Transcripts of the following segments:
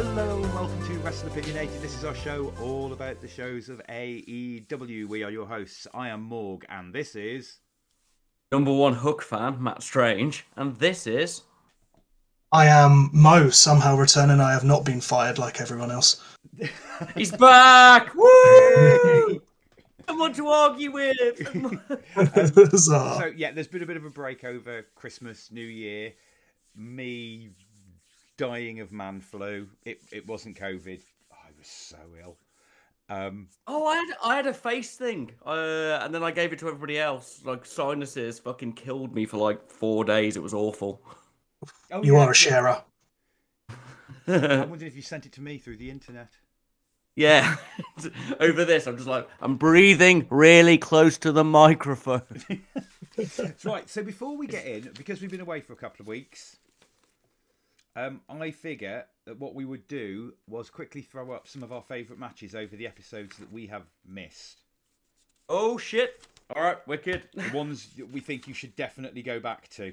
Hello and welcome to Wrestling Opinionated. This is our show all about the shows of AEW. We are your hosts. I am Morg and this is... Number one Hook fan, Matt Strange. And this is... I am Mo, somehow returning. I have not been fired like everyone else. He's back! Woo! Someone to argue with! So, there's been a bit of a break over Christmas, New Year. Me... dying of man flu. It wasn't COVID. Oh, I was so ill. I had a face thing, and then I gave it to everybody else. Like sinuses fucking killed me for like 4 days. It was awful. Oh, you are a sharer. I wondered if you sent it to me through the internet. Yeah, over this, I'm just like, I'm breathing really close to the microphone. Right. So before we get in, because we've been away for a couple of weeks. I figure that what we would do was quickly throw up some of our favourite matches over the episodes that we have missed. Oh, shit. All right, wicked. The ones that we think you should definitely go back to.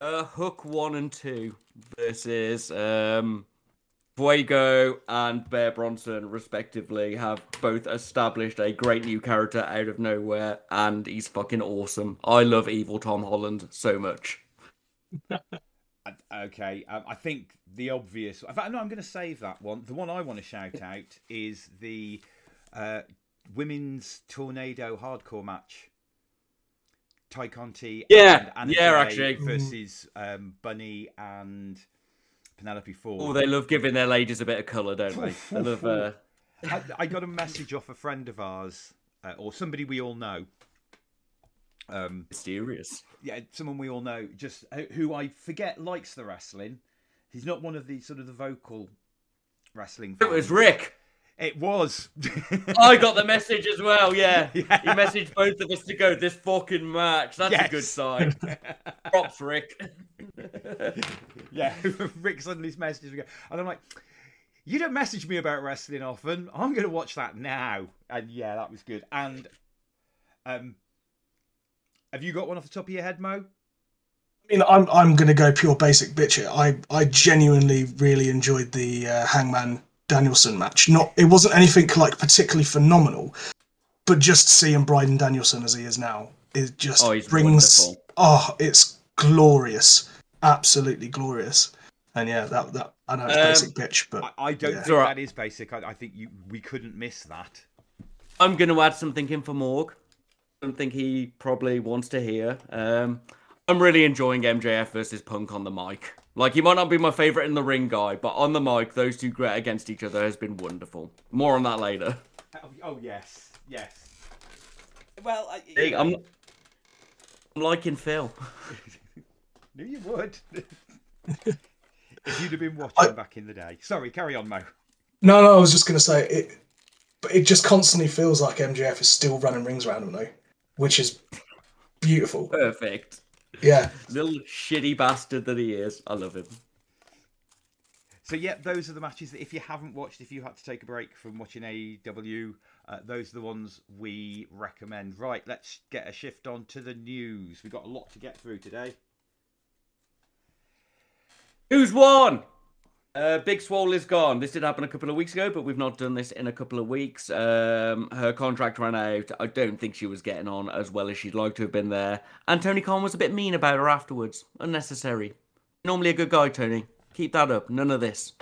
Hook 1 and 2 versus Fuego and Bear Bronson, respectively, have both established a great new character out of nowhere, and he's fucking awesome. I love evil Tom Holland so much. Okay, I think the obvious... In fact, no, I'm going to save that one. The one I want to shout out is the women's tornado hardcore match. Ty Conti and Anna Jay versus Bunny and Penelope Ford. Oh, they love giving their ladies a bit of colour, don't they? They love, I got a message off a friend of ours, or somebody we all know. Mysterious. Yeah, someone we all know, just who I forget likes the wrestling. He's not one of the sort of the vocal wrestling fans. It was Rick. It was. I got the message as well, yeah. He messaged both of us to go, this fucking match. That's a good sign. Props, Rick. Yeah, Rick suddenly messages me. And I'm like, you don't message me about wrestling often. I'm going to watch that now. And yeah, that was good. And... have you got one off the top of your head, Mo? I mean, I'm going to go pure basic bitch here. I genuinely really enjoyed the Hangman Danielson match. It wasn't anything like particularly phenomenal, but just seeing Bryan Danielson as he is now, it just brings... Wonderful. Oh, it's glorious. Absolutely glorious. And yeah, that I know it's basic bitch, but... I don't think that is basic. I think we couldn't miss that. I'm going to add something in for Morg. Something he probably wants to hear. I'm really enjoying MJF versus Punk on the mic. Like, he might not be my favourite in the ring guy, but on the mic, those two against each other has been wonderful. More on that later. Oh, yes. Well, I'm liking Phil. Knew you would. If you'd have been watching back in the day. Sorry, carry on, Mo. No, I was just going to say... But it just constantly feels like MJF is still running rings randomly, which is beautiful. Perfect. Yeah. Little shitty bastard that he is. I love him. So, yeah, those are the matches that if you haven't watched, if you had to take a break from watching AEW, those are the ones we recommend. Right, let's get a shift on to the news. We've got a lot to get through today. Who's won? Big Swole is gone. This did happen a couple of weeks ago, but we've not done this in a couple of weeks. Her contract ran out. I don't think she was getting on as well as she'd like to have been there. And Tony Khan was a bit mean about her afterwards. Unnecessary. Normally a good guy, Tony. Keep that up. None of this.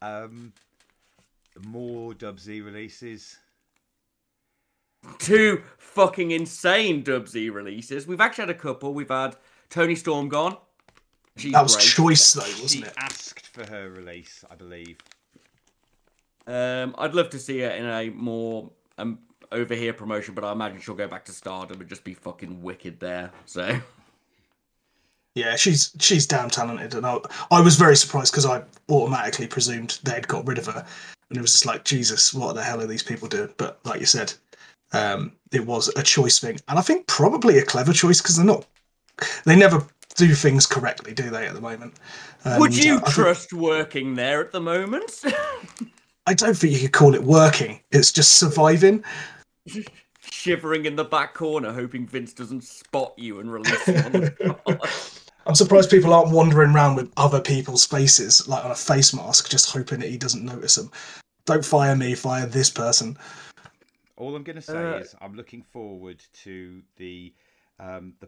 More Dubsy releases. 2 fucking insane Dubsy releases. We've actually had a couple. We've had Tony Storm gone. That was choice, though, wasn't it? She asked for her release, I believe. I'd love to see her in a more over here promotion, but I imagine she'll go back to Stardom and just be fucking wicked there. So, yeah, she's damn talented, and I was very surprised because I automatically presumed they'd got rid of her, and it was just like, Jesus, what the hell are these people doing? But like you said, it was a choice thing, and I think probably a clever choice because they never do things correctly, do they, at the moment? Would you trust working there at the moment? I don't think you could call it working. It's just surviving. Shivering in the back corner, hoping Vince doesn't spot you and release you on the I'm surprised people aren't wandering around with other people's faces, like on a face mask, just hoping that he doesn't notice them. Don't fire me, fire this person. All I'm going to say is I'm looking forward to the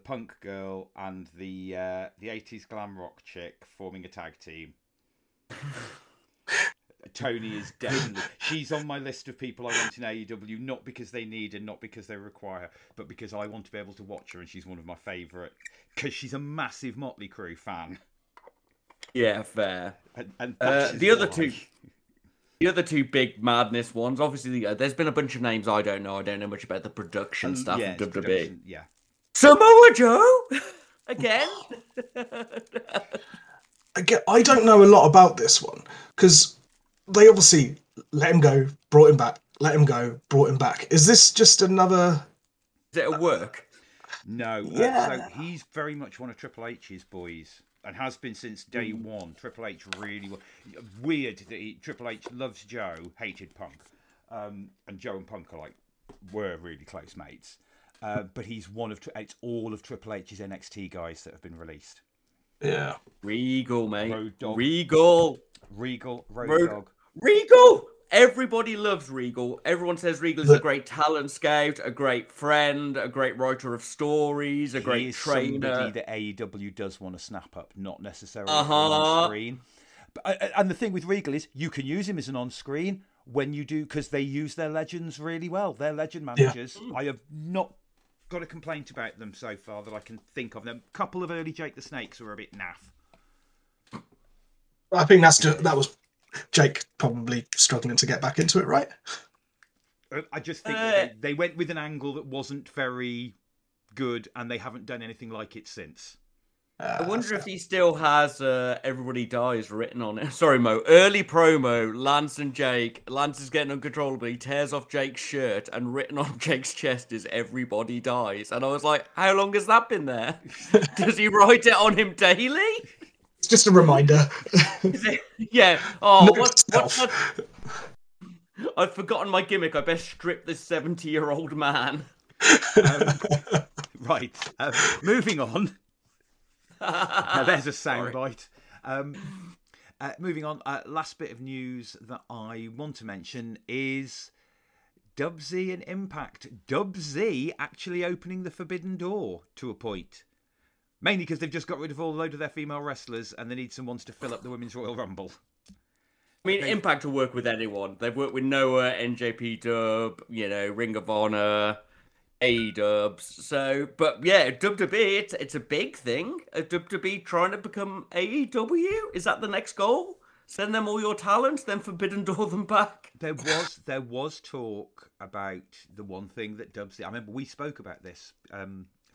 punk girl and the 80s glam rock chick forming a tag team. Tony is definitely... She's on my list of people I want in AEW, not because they need and not because they require her, but because I want to be able to watch her, and she's one of my favourite, because she's a massive Motley Crue fan. Yeah, fair. And the other two... The other two big madness ones, obviously, there's been a bunch of names I don't know. I don't know much about the production stuff in WWE. Production, yeah. Samoa Joe? Again? Again, I don't know a lot about this one, because they obviously let him go, brought him back, let him go, brought him back. Is this just another... Is it a work? No. Yeah. So he's very much one of Triple H's boys. And has been since day one. Triple H really... Weird that Triple H loves Joe, hated Punk. And Joe and Punk were really close mates. But he's one of... It's all of Triple H's NXT guys that have been released. Yeah. Regal, mate. Road Dog. Regal. Road Dog. Regal! Everybody loves Regal. Everyone says Regal is a great talent scout, a great friend, a great writer of stories, a great trainer. Somebody that AEW does want to snap up, not necessarily on screen. But, and the thing with Regal is you can use him as an on-screen when you do, because they use their legends really well. They're legend managers. Yeah. I have not got a complaint about them so far that I can think of. Them. A couple of early Jake the Snakes were a bit naff. I think that was... Jake probably struggling to get back into it, right? I just think they went with an angle that wasn't very good, and they haven't done anything like it since. I wonder if he still has Everybody Dies written on it. Sorry, Mo. Early promo, Lance and Jake. Lance is getting uncontrollable. He tears off Jake's shirt, and written on Jake's chest is Everybody Dies. And I was like, how long has that been there? Does he write it on him daily? It's just a reminder. Yeah. Oh, I've forgotten my gimmick. I best strip this 70-year-old man. Right. Moving on. Now, there's a soundbite. Moving on. Last bit of news that I want to mention is Dubsy and Impact. Dubsy actually opening the forbidden door to a point. Mainly because they've just got rid of all a load of their female wrestlers and they need someone to fill up the Women's Royal Rumble. I mean, Impact will work with anyone. They've worked with Noah, NJP Dub, Ring of Honor, A-Dubs. So, but yeah, WWE, it's a big thing. WWE trying to become AEW? Is that the next goal? Send them all your talent, then forbidden door them back. There was talk about the one thing that Dubsy... I remember we spoke about this...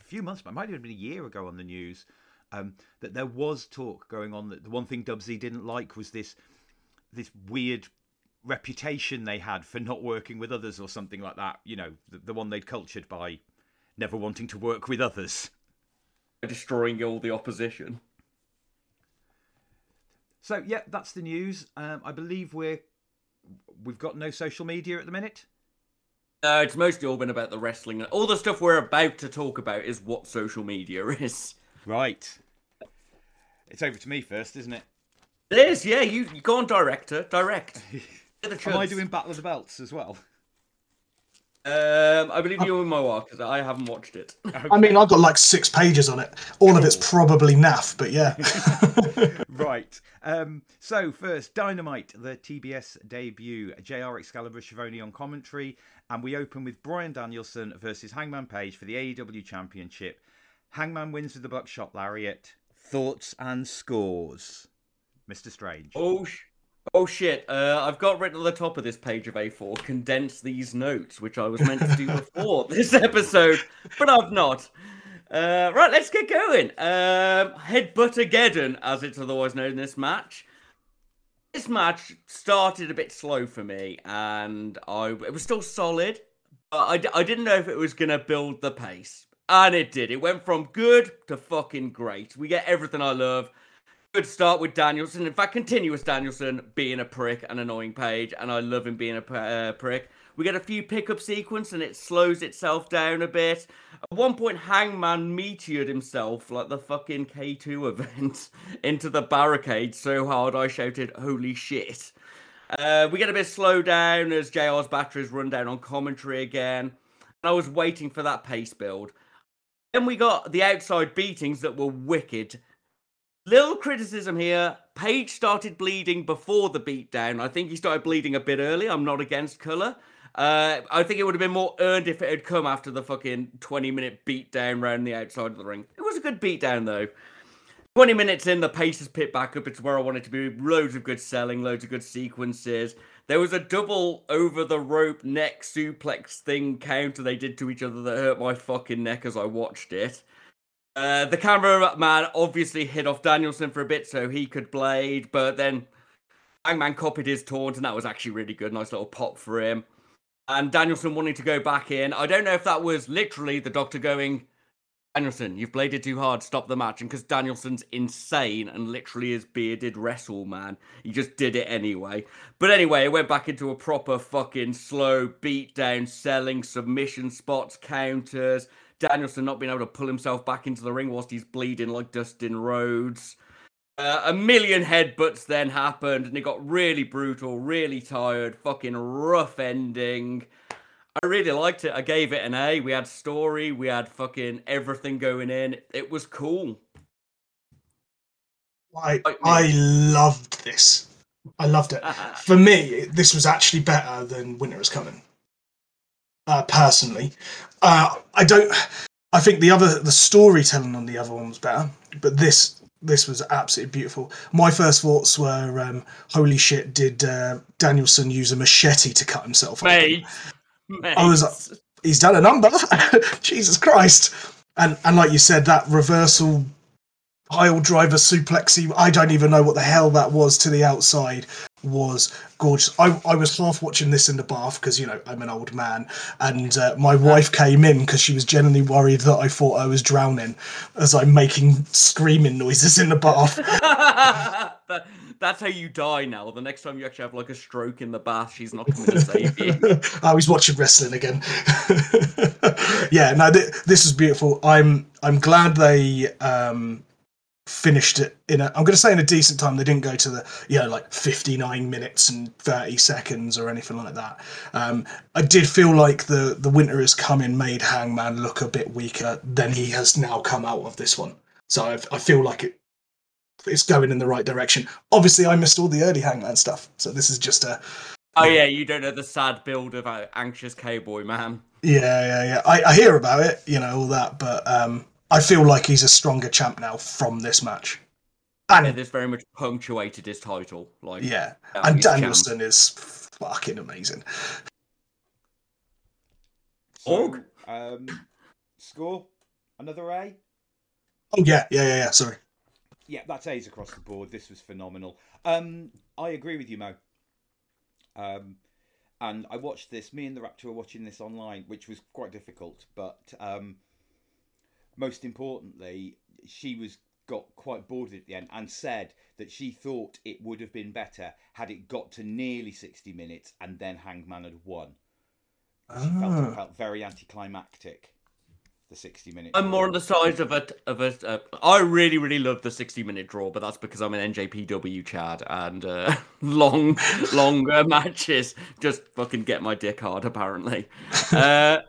few months, but it might have been a year ago on the news, that there was talk going on that the one thing Dubsy didn't like was this weird reputation they had for not working with others or something like that. The one they'd cultured by never wanting to work with others. Destroying all the opposition. So, yeah, that's the news. I believe we've got no social media at the minute. No, it's mostly all been about the wrestling. All the stuff we're about to talk about is what social media is. Right. It's over to me first, isn't it? It is, yeah. You go on, director. Direct. Am I doing Battle of the Belts as well? I believe you and Mo are, because I haven't watched it. Okay. I mean, I've got 6 pages on it. All of it's probably naff, but yeah. Right. So first, Dynamite, the TBS debut. JR Excalibur Schiavone on commentary. And we open with Bryan Danielson versus Hangman Page for the AEW Championship. Hangman wins with the Buckshot Lariat. Thoughts and scores. Mr. Strange. Oh shit, I've got written at the top of this page of A4, condense these notes, which I was meant to do before this episode, but I've not. Right, let's get going. Headbutt-ageddon, as it's otherwise known in this match. This match started a bit slow for me, and it was still solid, but I didn't know if it was going to build the pace. And it did. It went from good to fucking great. We get everything I love. Good start with Danielson. In fact, continuous Danielson being a prick and annoying Page, and I love him being a prick. We get a few pickup sequence and it slows itself down a bit. At one point, Hangman meteored himself like the fucking K2 event into the barricade so hard I shouted, holy shit. We get a bit slowed down as JR's batteries run down on commentary again. And I was waiting for that pace build. Then we got the outside beatings that were wicked. Little criticism here. Paige started bleeding before the beatdown. I think he started bleeding a bit early. I'm not against colour. I think it would have been more earned if it had come after the fucking 20-minute beatdown round the outside of the ring. It was a good beatdown, though. 20 minutes in, the pace has picked back up. It's where I wanted to be. Loads of good selling, loads of good sequences. There was a double over-the-rope neck suplex thing counter they did to each other that hurt my fucking neck as I watched it. The cameraman obviously hit off Danielson for a bit so he could blade, but then Hangman copied his taunt, and that was actually really good. Nice little pop for him. And Danielson wanting to go back in. I don't know if that was literally the doctor going, Danielson, you've bladed too hard, stop the match. And because Danielson's insane and literally is bearded wrestle, man. He just did it anyway. But anyway, it went back into a proper fucking slow beatdown, selling, submission spots, counters. Danielson not being able to pull himself back into the ring whilst he's bleeding like Dustin Rhodes. A million headbutts then happened and it got really brutal, really tired, fucking rough ending. I really liked it. I gave it an A. We had story. We had fucking everything going in. It was cool. I loved this. I loved it. For me, this was actually better than Winter Is Coming. Personally, I don't. I think the storytelling on the other one was better, but this was absolutely beautiful. My first thoughts were, holy shit! Did Danielson use a machete to cut himself? Mate. I was like, he's done a number. Jesus Christ. And like you said, that reversal pile driver suplexy, I don't even know what the hell that was, to the outside, was gorgeous. I was half watching this in the bath because, you know, I'm an old man. And my wife came in because she was genuinely worried that I thought I was drowning as I'm making screaming noises in the bath. That's how you die now. The next time you actually have like a stroke in the bath, she's not coming to save you. I was watching wrestling again. Yeah, no, this is beautiful. I'm glad they finished it in I'm going to say in a decent time. They didn't go to the, you know, like 59 minutes and 30 seconds or anything like that. I did feel like the Winter Is Coming made Hangman look a bit weaker than he has now come out of this one. So I feel like it's going in the right direction. Obviously, I missed all the early Hangman stuff, so this is just a... Oh, yeah, you don't know the sad build of Anxious Cowboy, man. Yeah. I hear about it, you know, all that, but I feel like he's a stronger champ now from this match. And yeah, this very much punctuated his title. Like, yeah, and Danielson is fucking amazing. So, score? Another A? Oh, yeah, sorry. Yeah, that's A's across the board. This was phenomenal. I agree with you, Mo. And I watched this. Me and the Raptor were watching this online, which was quite difficult. But most importantly, she got quite bored at the end and said that she thought it would have been better had it got to nearly 60 minutes and then Hangman had won. She felt very anticlimactic. The 60-minute. I'm more on the side of I really, really love the 60-minute draw, but that's because I'm an NJPW Chad, and longer matches just fucking get my dick hard. Apparently, I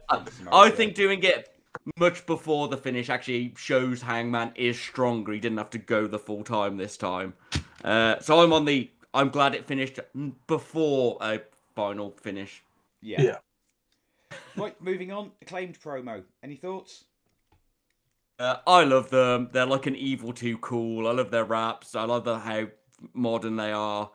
think doing it much before the finish actually shows Hangman is stronger. He didn't have to go the full time this time. So I'm glad it finished before a final finish. Yeah. Right, moving on. Acclaimed promo. Any thoughts? I love them. They're like an evil too cool. I love their raps. I love how modern they are.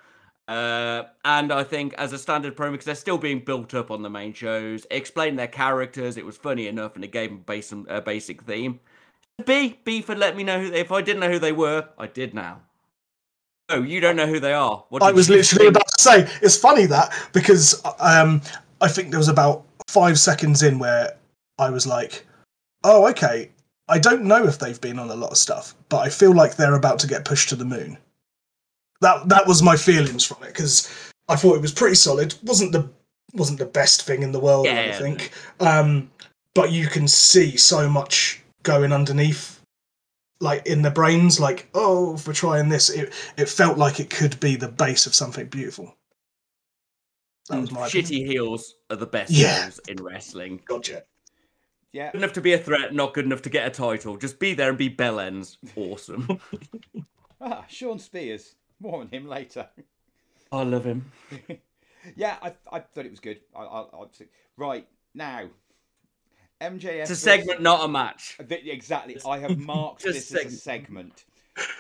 And I think as a standard promo, because they're still being built up on the main shows, explain their characters. It was funny enough, and it gave them a basic theme. B for let me know who they... If I didn't know who they were, I did now. Oh, you don't know who they are. I was literally about to say, it's funny that, because I think there was about 5 seconds in where I was like, oh, okay, I don't know if they've been on a lot of stuff, but I feel like they're about to get pushed to the moon. That was my feelings from it, because I thought it was pretty solid. Wasn't the wasn't the best thing in the world, I think. But you can see so much going underneath, like in the brains, like, oh, if we're trying this, it felt like it could be the base of something beautiful. That was my shitty opinion. Heels are the best heels in wrestling. Gotcha. Yeah. Good enough to be a threat, not good enough to get a title. Just be there and be bell ends. Awesome. Sean Spears. More on him later. I love him. Yeah, I thought it was good. I right now, MJF. It's a segment, not a match. Exactly. I have marked this as a segment.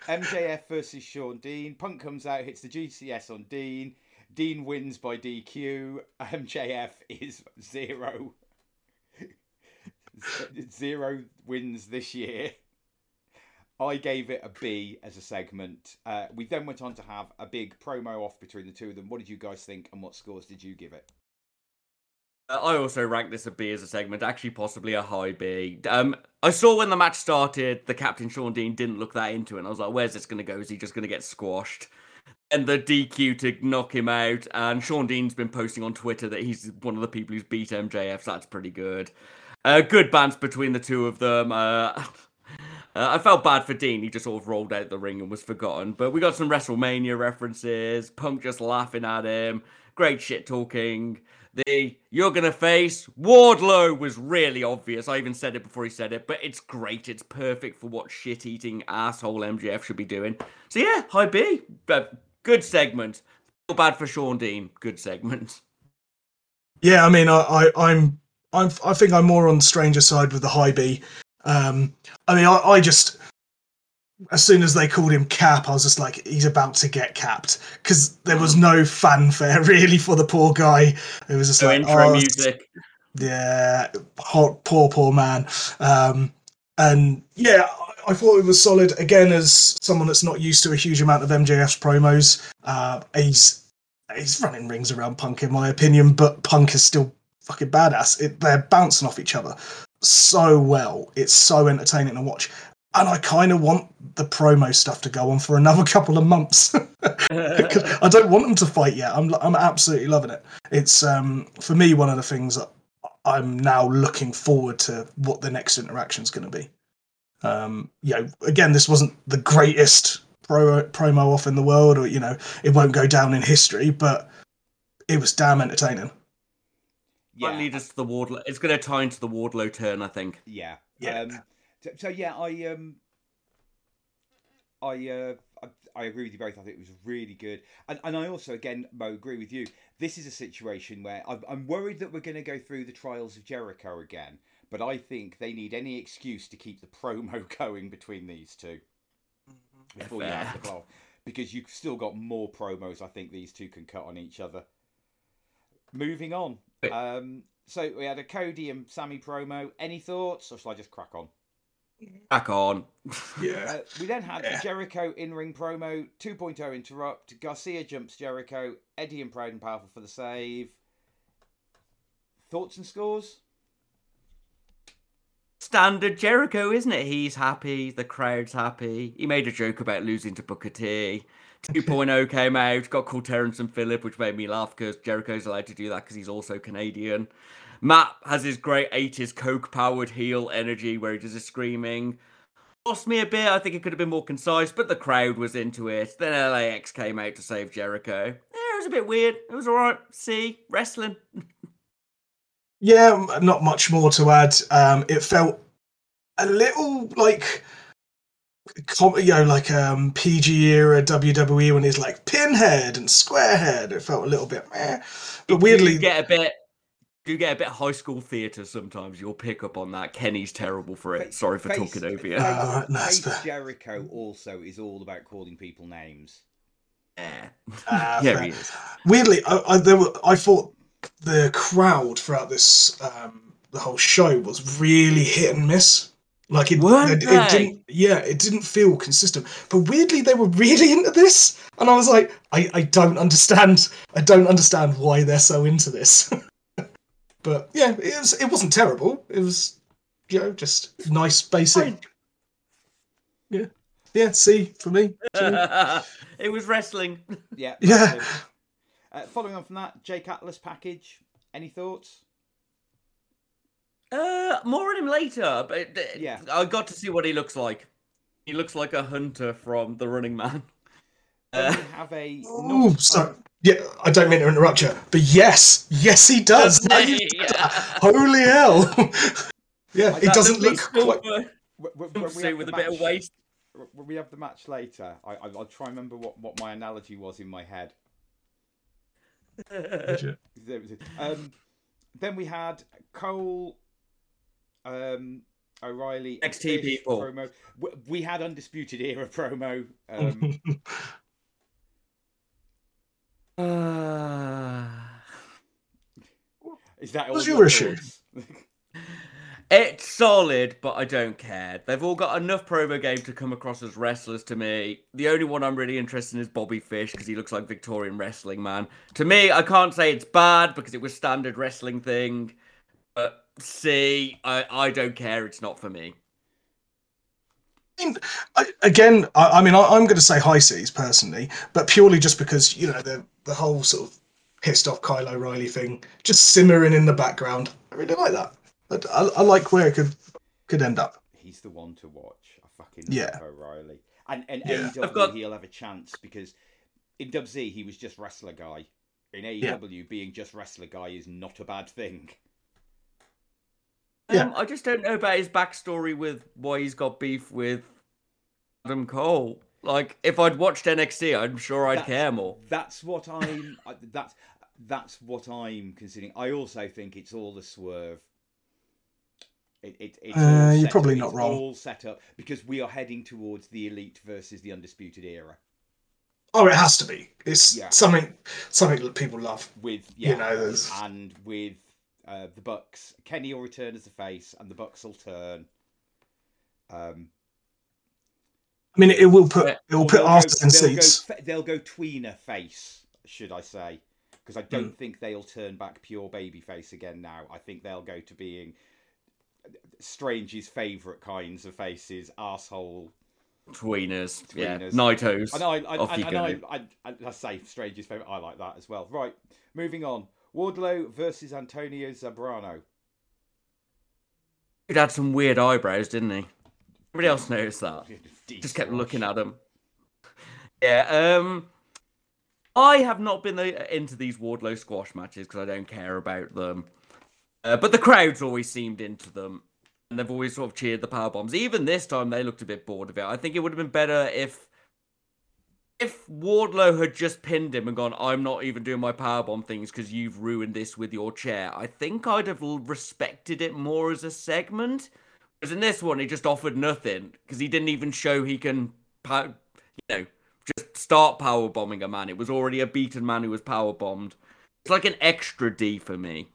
MJF versus Shawn Dean. Punk comes out, hits the GCS on Dean. Dean wins by DQ. MJF is 0. 0 wins this year. I gave it a B as a segment. We then went on to have a big promo off between the two of them. What did you guys think, and what scores did you give it? I also ranked this a B as a segment, actually possibly a high B. I saw when the match started, the captain, Shawn Dean, didn't look that into it. And I was like, where's this going to go? Is he just going to get squashed? And the DQ to knock him out. And Shawn Dean's been posting on Twitter that he's one of the people who's beat MJF, so that's pretty good. Good bounce between the two of them. I felt bad for Dean. He just sort of rolled out the ring and was forgotten. But we got some WrestleMania references. Punk just laughing at him. Great shit talking. The "you're going to face Wardlow" was really obvious. I even said it before he said it. But it's great. It's perfect for what shit-eating asshole MJF should be doing. So yeah, high B. But good segment. Feel bad for Shawn Dean. Good segment. Yeah, I mean, I think I'm more on the stranger side with the high B. I mean, I just, as soon as they called him Cap, I was just like, he's about to get capped, because there was no fanfare really for the poor guy. It was just no, like intro music. Yeah, poor man. And yeah, I thought it was solid. Again, as someone that's not used to a huge amount of MJF's promos, he's running rings around Punk in my opinion, but Punk is still fucking badass. They're bouncing off each other so well. It's so entertaining to watch, and I kind of want the promo stuff to go on for another couple of months. I don't want them to fight yet. I'm absolutely loving it. It's for me one of the things that I'm now looking forward to, what the next interaction's going to be. You know, again, this wasn't the greatest promo off in the world, or you know, it won't go down in history, but it was damn entertaining. Yeah. Lead us to the Wardlow. It's going to tie into the Wardlow turn, I think. Yeah. Yeah. I agree with you both. I think it was really good, and I also again, Mo, agree with you. This is a situation where I'm worried that we're going to go through the trials of Jericho again, but I think they need any excuse to keep the promo going between these two before you have the blow, because you've still got more promos. I think these two can cut on each other. Moving on. So we had a Cody and Sammy promo. Any thoughts, or shall I just crack on? Crack on. Yeah. We then had Jericho in-ring promo, 2.0 interrupt, Garcia jumps Jericho, Eddie and Proud and Powerful for the save. Thoughts and scores? Standard Jericho, isn't it? He's happy, the crowd's happy. He made a joke about losing to Booker T. 2.0 came out, got called Terrence and Phillip, which made me laugh because Jericho's allowed to do that because he's also Canadian. Matt has his great 80s coke-powered heel energy where he does his screaming. Lost me a bit. I think it could have been more concise, but the crowd was into it. Then LAX came out to save Jericho. Yeah, it was a bit weird. It was all right. See, wrestling. Yeah, not much more to add. It felt a little like... you know, like PG era WWE when he's like Pinhead and Squarehead. It felt a little bit meh. But weirdly, you get a bit high school theatre sometimes. You'll pick up on that. Kenny's terrible for it. Sorry for talking over you. Jericho also is all about calling people names. Yeah, he is. Weirdly, I thought the crowd throughout this the whole show was really hit and miss. Like it didn't feel consistent. But weirdly, they were really into this, and I was like, I don't understand. I don't understand why they're so into this. But yeah, it wasn't terrible. It was, you know, just nice, basic. Yeah. C for me. It was wrestling. Yeah. Following on from that, Jake Atlas package. Any thoughts? More on him later, but yeah. I got to see what he looks like. He looks like a hunter from The Running Man. Yeah, I don't mean to interrupt you, but yes, he does. Holy hell! Yeah, it doesn't look quite. When with a bit of waist. When we have the match later, I'll try and remember what my analogy was in my head. Then we had Cole, O'Reilly, XT people. Promo. We had Undisputed Era promo. Is that all? What's your issue? It's solid, but I don't care. They've all got enough promo game to come across as wrestlers to me. The only one I'm really interested in is Bobby Fish, because he looks like Victorian wrestling man. To me, I can't say it's bad, because it was standard wrestling thing. But see, I don't care. It's not for me. I'm going to say high C's personally, but purely just because, you know, the whole sort of pissed off Kyle O'Reilly thing just simmering in the background. I really like that. I like where it could end up. He's the one to watch. I fucking love O'Reilly. And yeah. AEW, he'll have a chance, because in WZ, he was just wrestler guy. In AEW, being just wrestler guy is not a bad thing. I just don't know about his backstory with why he's got beef with Adam Cole. Like, if I'd watched NXT, I'm sure I'd care more. That's what I'm considering. I also think it's all a swerve. It's you're probably not wrong. It's all set up because we are heading towards the Elite versus the Undisputed Era. Oh, it has to be. It's something that people love. With and with the Bucks, Kenny will return as the face, and the Bucks will turn. It will put asses in seats. They'll go tweener face, should I say? Because I don't think they'll turn back pure baby face again. Now I think they'll go to being Strange's favourite kinds of faces, asshole tweeners. Yeah, Naito's. I say Strange's favourite. I like that as well. Right, moving on. Wardlow versus Antonio Zambrano. He'd had some weird eyebrows, didn't he? Everybody else noticed that. Just kept looking at him. Yeah. I have not been into these Wardlow squash matches because I don't care about them. But the crowd's always seemed into them. And they've always sort of cheered the power bombs. Even this time, they looked a bit bored of it. I think it would have been better if Wardlow had just pinned him and gone, I'm not even doing my powerbomb things because you've ruined this with your chair. I think I'd have respected it more as a segment. Whereas in this one, he just offered nothing because he didn't even show he can, just start powerbombing a man. It was already a beaten man who was powerbombed. It's like an extra D for me.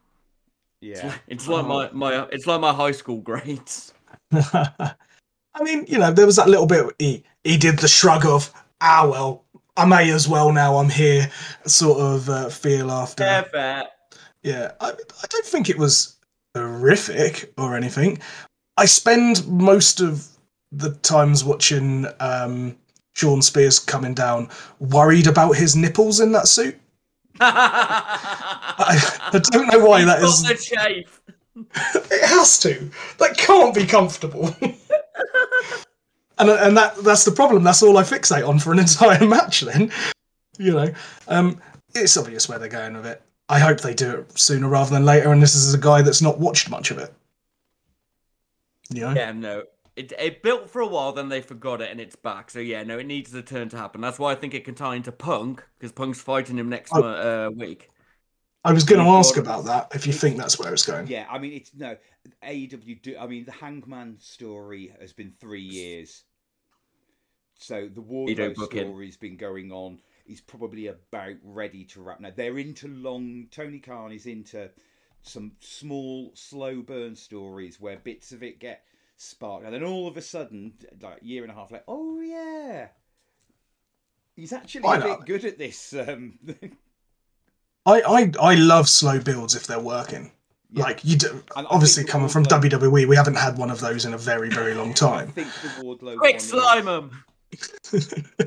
Yeah, it's like my high school grades. There was that little bit. He did the shrug of, well, I may as well now. I'm here, sort of feel after. Yeah, fair. Yeah, I don't think it was horrific or anything. I spend most of the times watching Sean Spears coming down, worried about his nipples in that suit. I don't know why that is. He's got the chafe. It has to. That can't be comfortable. and that's the problem. That's all I fixate on for an entire match. Then, it's obvious where they're going with it. I hope they do it sooner rather than later. And this is a guy that's not watched much of it. Yeah, no. It built for a while, then they forgot it, and it's back. So, yeah, no, it needs a turn to happen. That's why I think it can tie into Punk, because Punk's fighting him next week. I was going to ask about that, if you think that's where it's going. Yeah, AEW the Hangman story has been 3 years. So the Wardlow story's been going on. He's probably about ready to wrap. Now, they're into Tony Khan is into some small, slow burn stories where bits of it get spark, and then all of a sudden, like a year and a half later, oh yeah, he's actually a bit good at this. I love slow builds if they're working. Yeah. Like you do, and obviously coming from WWE, we haven't had one of those in a very, very long time. I think the Wardlow quick slime him.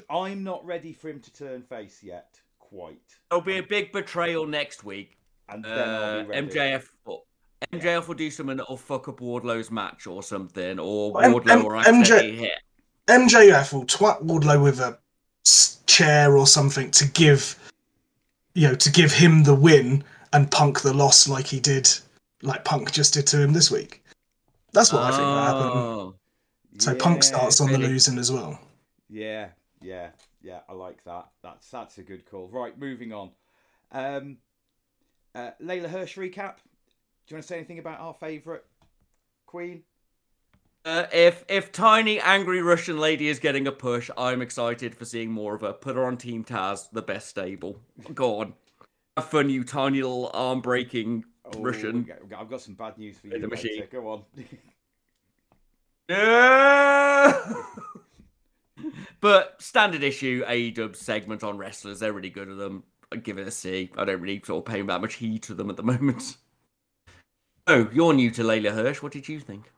I'm not ready for him to turn face yet, quite. There'll be a big betrayal next week. And then I'll be ready. MJF will do something that'll fuck up Wardlow's match or something, or Wardlow will actually hit. MJF will twat Wardlow with a chair or something to give, you know, to give him the win and Punk the loss, like he did, like Punk just did to him this week. That's what I think will happen. So yeah, Punk starts on the losing as well. Yeah. I like that. That's a good call. Right, moving on. Layla Hirsch recap. Do you want to say anything about our favourite queen? If tiny, angry Russian lady is getting a push, I'm excited for seeing more of her. Put her on Team Taz, the best stable. Go on. Have fun, you tiny little arm-breaking Russian. I've got some bad news for you. The machine. Go on. No! But standard issue AEW segment on wrestlers. They're really good at them. I give it a C. I don't really sort of pay that much heed to them at the moment. Oh, you're new to Layla Hirsch. What did you think?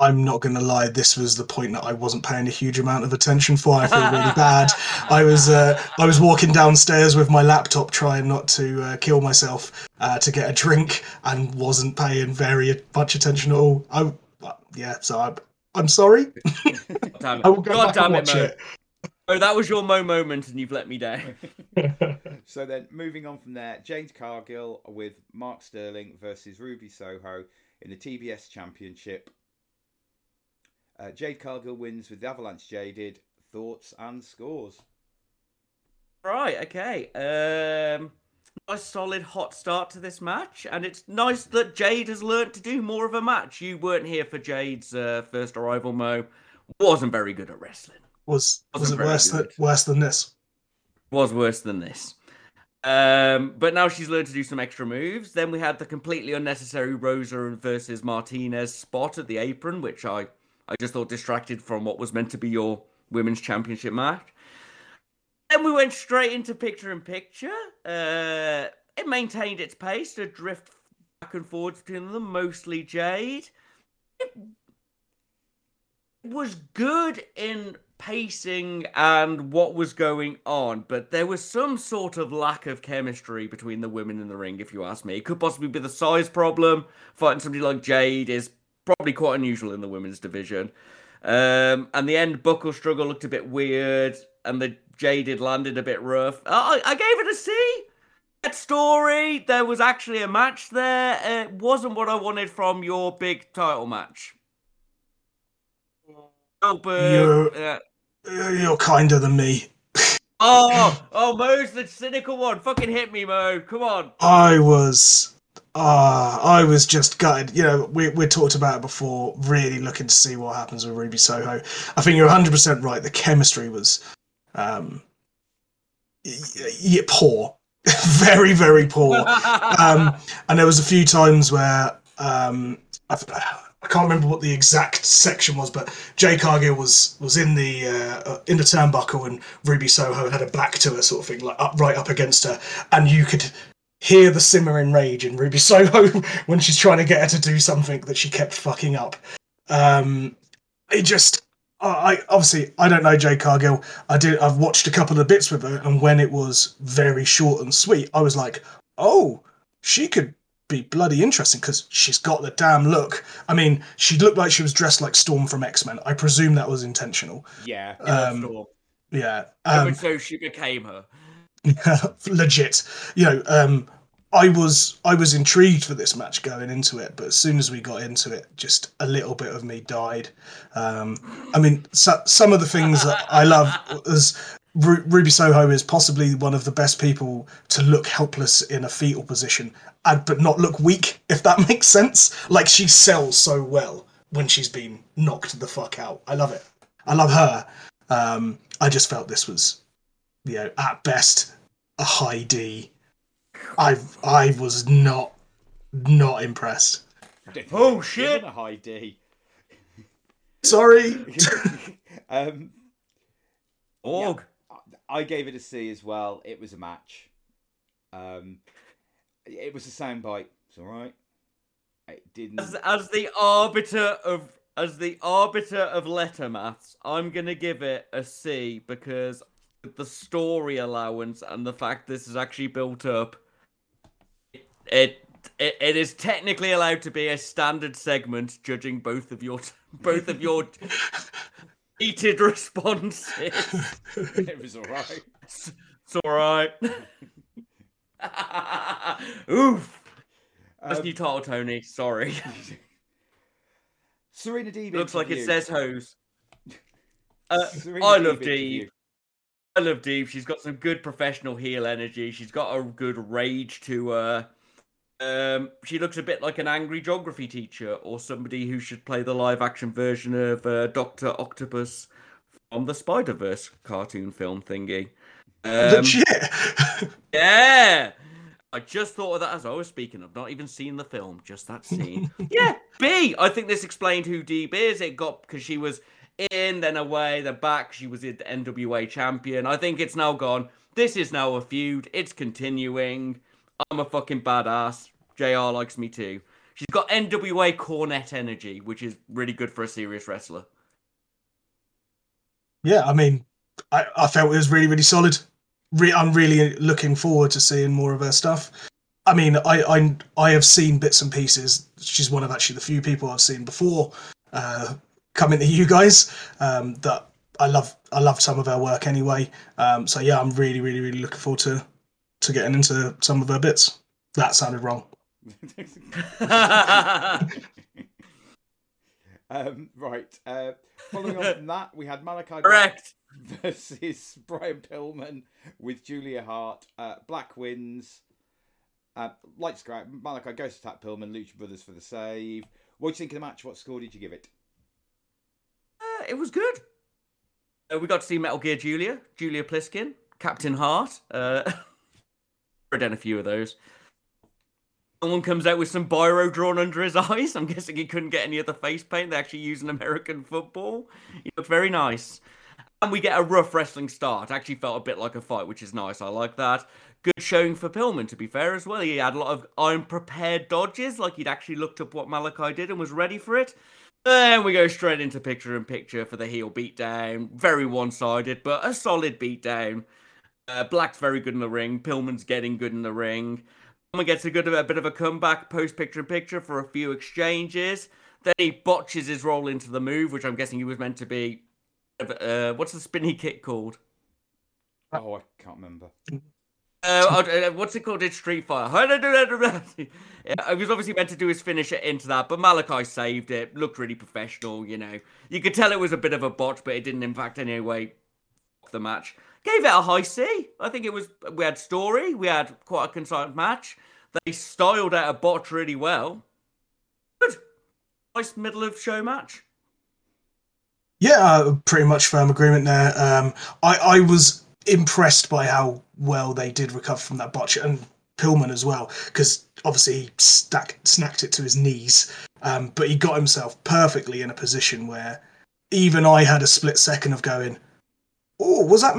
I'm not going to lie. This was the point that I wasn't paying a huge amount of attention for. I feel really bad. I was walking downstairs with my laptop, trying not to kill myself, to get a drink, and wasn't paying very much attention at all. I'm sorry. I will go God back and watch it. Oh, that was your Mo moment, and you've let me down. So then, moving on from there, James Cargill with Mark Sterling versus Ruby Soho in the TBS Championship. Jade Cargill wins with the Avalanche Jaded. Thoughts and scores. Right, okay. A solid hot start to this match, and it's nice that Jade has learnt to do more of a match. You weren't here for Jade's first arrival, Mo. Wasn't very good at wrestling. Was worse than this. But now she's learned to do some extra moves. Then we had the completely unnecessary Rosa versus Martinez spot at the apron, which I just thought distracted from what was meant to be your women's championship match. Then we went straight into picture-in-picture. It maintained its pace to drift back and forwards between them, mostly Jade. It was good in pacing and what was going on, but there was some sort of lack of chemistry between the women in the ring, if you ask me. It could possibly be the size problem. Fighting somebody like Jade is probably quite unusual in the women's division. And the end buckle struggle looked a bit weird, and the Jaded landed a bit rough. I gave it a C. That story, there was actually a match there. It wasn't what I wanted from your big title match. You're kinder than me. Oh, Mo's the cynical one. Fucking hit me, Mo. Come on. I was just gutted. You know, we talked about it before, really looking to see what happens with Ruby Soho. I think you're 100% right. The chemistry was poor. Very, very poor. And there was a few times where I can't remember what the exact section was, but Jay Cargill was in the turnbuckle, and Ruby Soho had her back to her, sort of thing, like right up against her, and you could hear the simmering rage in Ruby Soho when she's trying to get her to do something that she kept fucking up. I don't know Jade Cargill. I've watched a couple of bits with her, and when it was very short and sweet, I was like, oh, she could be bloody interesting because she's got the damn look. I mean, she looked like she was dressed like Storm from X-Men. I presume that was intentional. Yeah. Yeah. So she became her. Legit. You know, I was intrigued for this match going into it, but as soon as we got into it, just a little bit of me died. I mean, some of the things that I love is Ruby Soho is possibly one of the best people to look helpless in a fetal position, but not look weak, if that makes sense. Like, she sells so well when she's been knocked the fuck out. I love it. I love her. I just felt this was, you know, at best a high D. I was not impressed. Oh shit! A high D. Sorry. Org. Yeah, I gave it a C as well. It was a match. It was a soundbite. It's all right. It didn't. As the arbiter of letter maths, I'm gonna give it a C because the story allowance and the fact this is actually built up, It is technically allowed to be a standard segment, judging both of your heated responses. It was all right. It's all right. Oof. That's new title, Tony. Sorry. Serena Deeb. Looks like it says hose. I love Deeb. I love Deeb. She's got some good professional heel energy. She's got a good rage to her. She looks a bit like an angry geography teacher or somebody who should play the live-action version of Dr. Octopus from the Spider-Verse cartoon film thingy. Legit! Yeah! I just thought of that as I was speaking. I've not even seen the film, just that scene. Yeah, B! I think this explained who Deeb is. It got, because she was in, then away, then back. She was the NWA champion. I think it's now gone. This is now a feud. It's continuing. I'm a fucking badass. JR likes me too. She's got NWA Cornette energy, which is really good for a serious wrestler. Yeah, I mean, I felt it was really, really solid. I'm really looking forward to seeing more of her stuff. I mean, I have seen bits and pieces. She's one of actually the few people I've seen before coming to you guys that I love some of her work anyway. So yeah, I'm really, really, really looking forward to getting into some of her bits. That sounded wrong. Right. Following on from that, we had Malachi Correct. Black versus Brian Pillman with Julia Hart. Black wins. Lights go out. Malachi goes to attack Pillman. Lucha Brothers for the save. What do you think of the match? What score did you give it? It was good. We got to see Metal Gear Julia Pliskin, Captain Hart. I've done a few of those. Someone comes out with some biro drawn under his eyes. I'm guessing he couldn't get any other face paint. They actually use an American football. He looked very nice. And we get a rough wrestling start. Actually felt a bit like a fight, which is nice. I like that. Good showing for Pillman, to be fair, as well. He had a lot of unprepared dodges, like he'd actually looked up what Malachi did and was ready for it. Then we go straight into picture-in-picture for the heel beatdown. Very one-sided, but a solid beatdown. Black's very good in the ring. Pillman's getting good in the ring. Pillman gets a bit of a comeback post picture-in-picture for a few exchanges. Then he botches his roll into the move, which I'm guessing he was meant to be... what's the spinny kick called? Oh, I can't remember. What's it called in Street Fighter? He was obviously meant to do his finisher into that, but Malachi saved it. Looked really professional, you know. You could tell it was a bit of a botch, but it didn't impact anyway the match. Gave it a high C. I think it was, we had story, we had quite a concise match. They styled out a botch really well. Good. Nice middle of show match. Yeah, pretty much firm agreement there. I was impressed by how well they did recover from that botch, and Pillman as well, because obviously he snacked it to his knees, but he got himself perfectly in a position where even I had a split second of going, oh, was that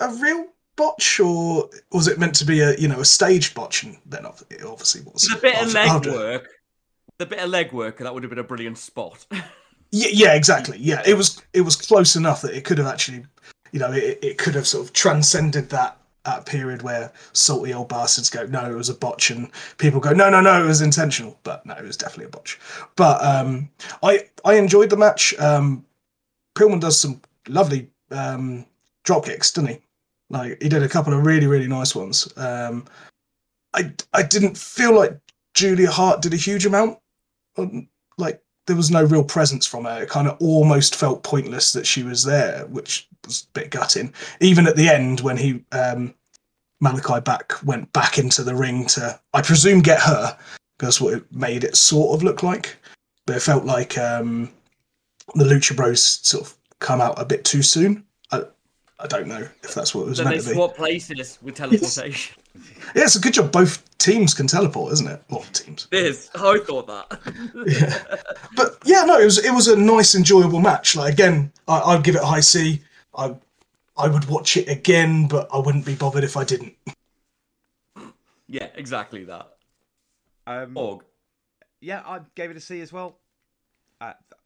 a real botch, or was it meant to be a staged botch? And then it obviously was. The bit of leg work, that would have been a brilliant spot. yeah, exactly. Yeah, it was close enough that it could have actually, it could have sort of transcended that period where salty old bastards go, no, it was a botch, and people go, no, it was intentional, but no, it was definitely a botch. But I enjoyed the match. Pillman does some lovely drop kicks, didn't he? Like, he did a couple of really, really nice ones. I didn't feel like Julia Hart did a huge amount. Like, there was no real presence from her. It kind of almost felt pointless that she was there, which was a bit gutting. Even at the end, when he Malachi Black went back into the ring to, I presume, get her, because what it made it sort of look like. But it felt like the Lucha Bros sort of come out a bit too soon. I don't know if that's what it was meant to be. Then they swap places with teleportation. Yeah, it's a good job both teams can teleport, isn't it? Well, teams. It is. I thought that. Yeah. But yeah, no, it was a nice, enjoyable match. Like, again, I'd give it a high C. I would watch it again, but I wouldn't be bothered if I didn't. Yeah, exactly that. Morg. Yeah, I gave it a C as well.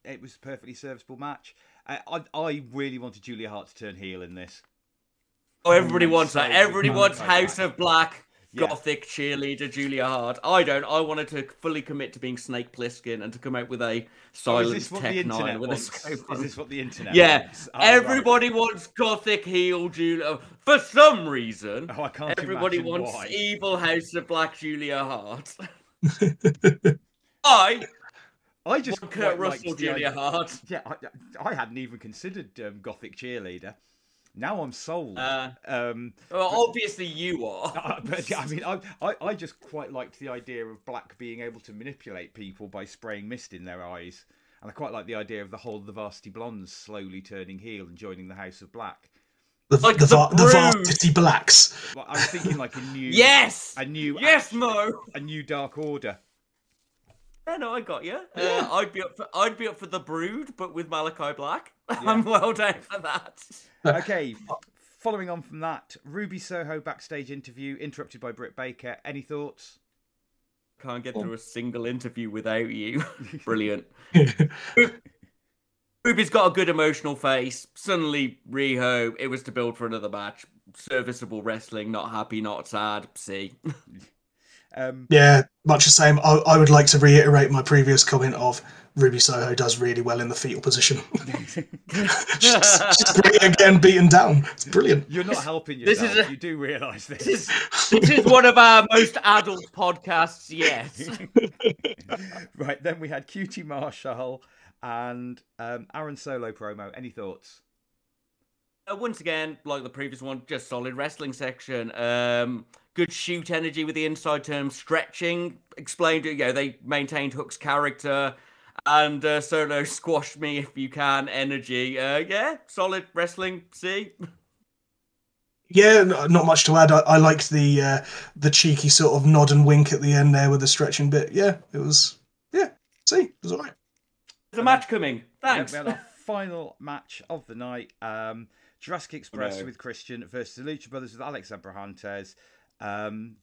It was a perfectly serviceable match. I really wanted Julia Hart to turn heel in this. Oh, everybody wants that. Everyone wants House of Black. gothic cheerleader Julia Hart. I don't. I wanted to fully commit to being Snake Plissken and to come out with a silent Tech Nine with a scope. Is this what the internet? Yeah, wants? Oh, everybody wants gothic heel Julia. For some reason, I can't. Everybody wants why. Evil House of Black Julia Hart. I just want Kurt Russell Julia Hart. Yeah, I hadn't even considered gothic cheerleader. Now I'm sold. Well, obviously you are. But I mean, I just quite liked the idea of Black being able to manipulate people by spraying mist in their eyes. And I quite like the idea of the whole the Varsity Blondes slowly turning heel and joining the House of Black. Like the Varsity Blacks. Well, I was thinking like a new... Yes! A new... Yes, action, Mo! A new Dark Order. Yeah, no, I got you. Yeah. I'd be up for the Brood, but with Malachi Black. Yeah. I'm well down for that. Okay, following on from that, Ruby Soho backstage interview interrupted by Britt Baker. Any thoughts? Can't get through a single interview without you. Brilliant. Ruby's got a good emotional face. Suddenly, Riho. It was to build for another match. Serviceable wrestling. Not happy. Not sad. See. Yeah, much the same. I would like to reiterate my previous comment of Ruby Soho does really well in the fetal position. she's great again, beaten down. It's brilliant. You're not helping yourself. You do realise this. This is one of our most adult podcasts yet. Right, then we had Cutie Marshall and Aaron Solo promo. Any thoughts? Once again, like the previous one, just solid wrestling section. Good shoot energy with the inside term stretching. Explained, they maintained Hook's character and Solo squash me if you can energy. Solid wrestling. See. Yeah, not much to add. I liked the cheeky sort of nod and wink at the end there with the stretching bit. Yeah, it was. Yeah, see, it was all right. There's a match coming. Thanks. Yeah, we had our final match of the night. Jurassic Express with Christian versus the Lucha Brothers with Alex Abrahantes.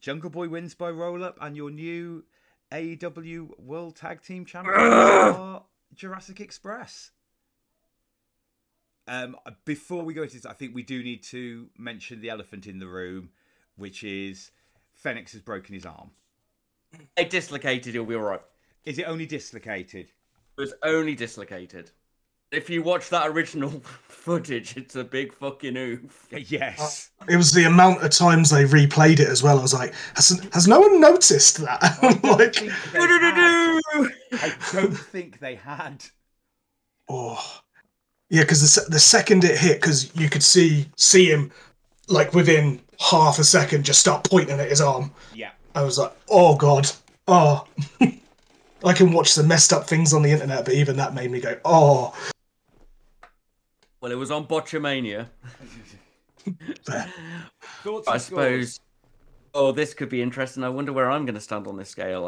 Jungle Boy wins by roll-up, and your new AEW World Tag Team Champions are Jurassic Express. Before we go into this, I think we do need to mention the elephant in the room, which is Fenix has broken his arm. It dislocated, he'll be all right. Is it only dislocated? It was only dislocated. If you watch that original footage, it's a big fucking oof. Yes. It was the amount of times they replayed it as well. I was like, has no one noticed that? I don't think they had. Oh. Yeah, because the second it hit, because you could see him, like, within half a second, just start pointing at his arm. Yeah. I was like, oh, God. Oh. I can watch the messed up things on the internet, but even that made me go, oh. Well, it was on Botchamania. I suppose. Oh, this could be interesting. I wonder where I'm going to stand on this scale.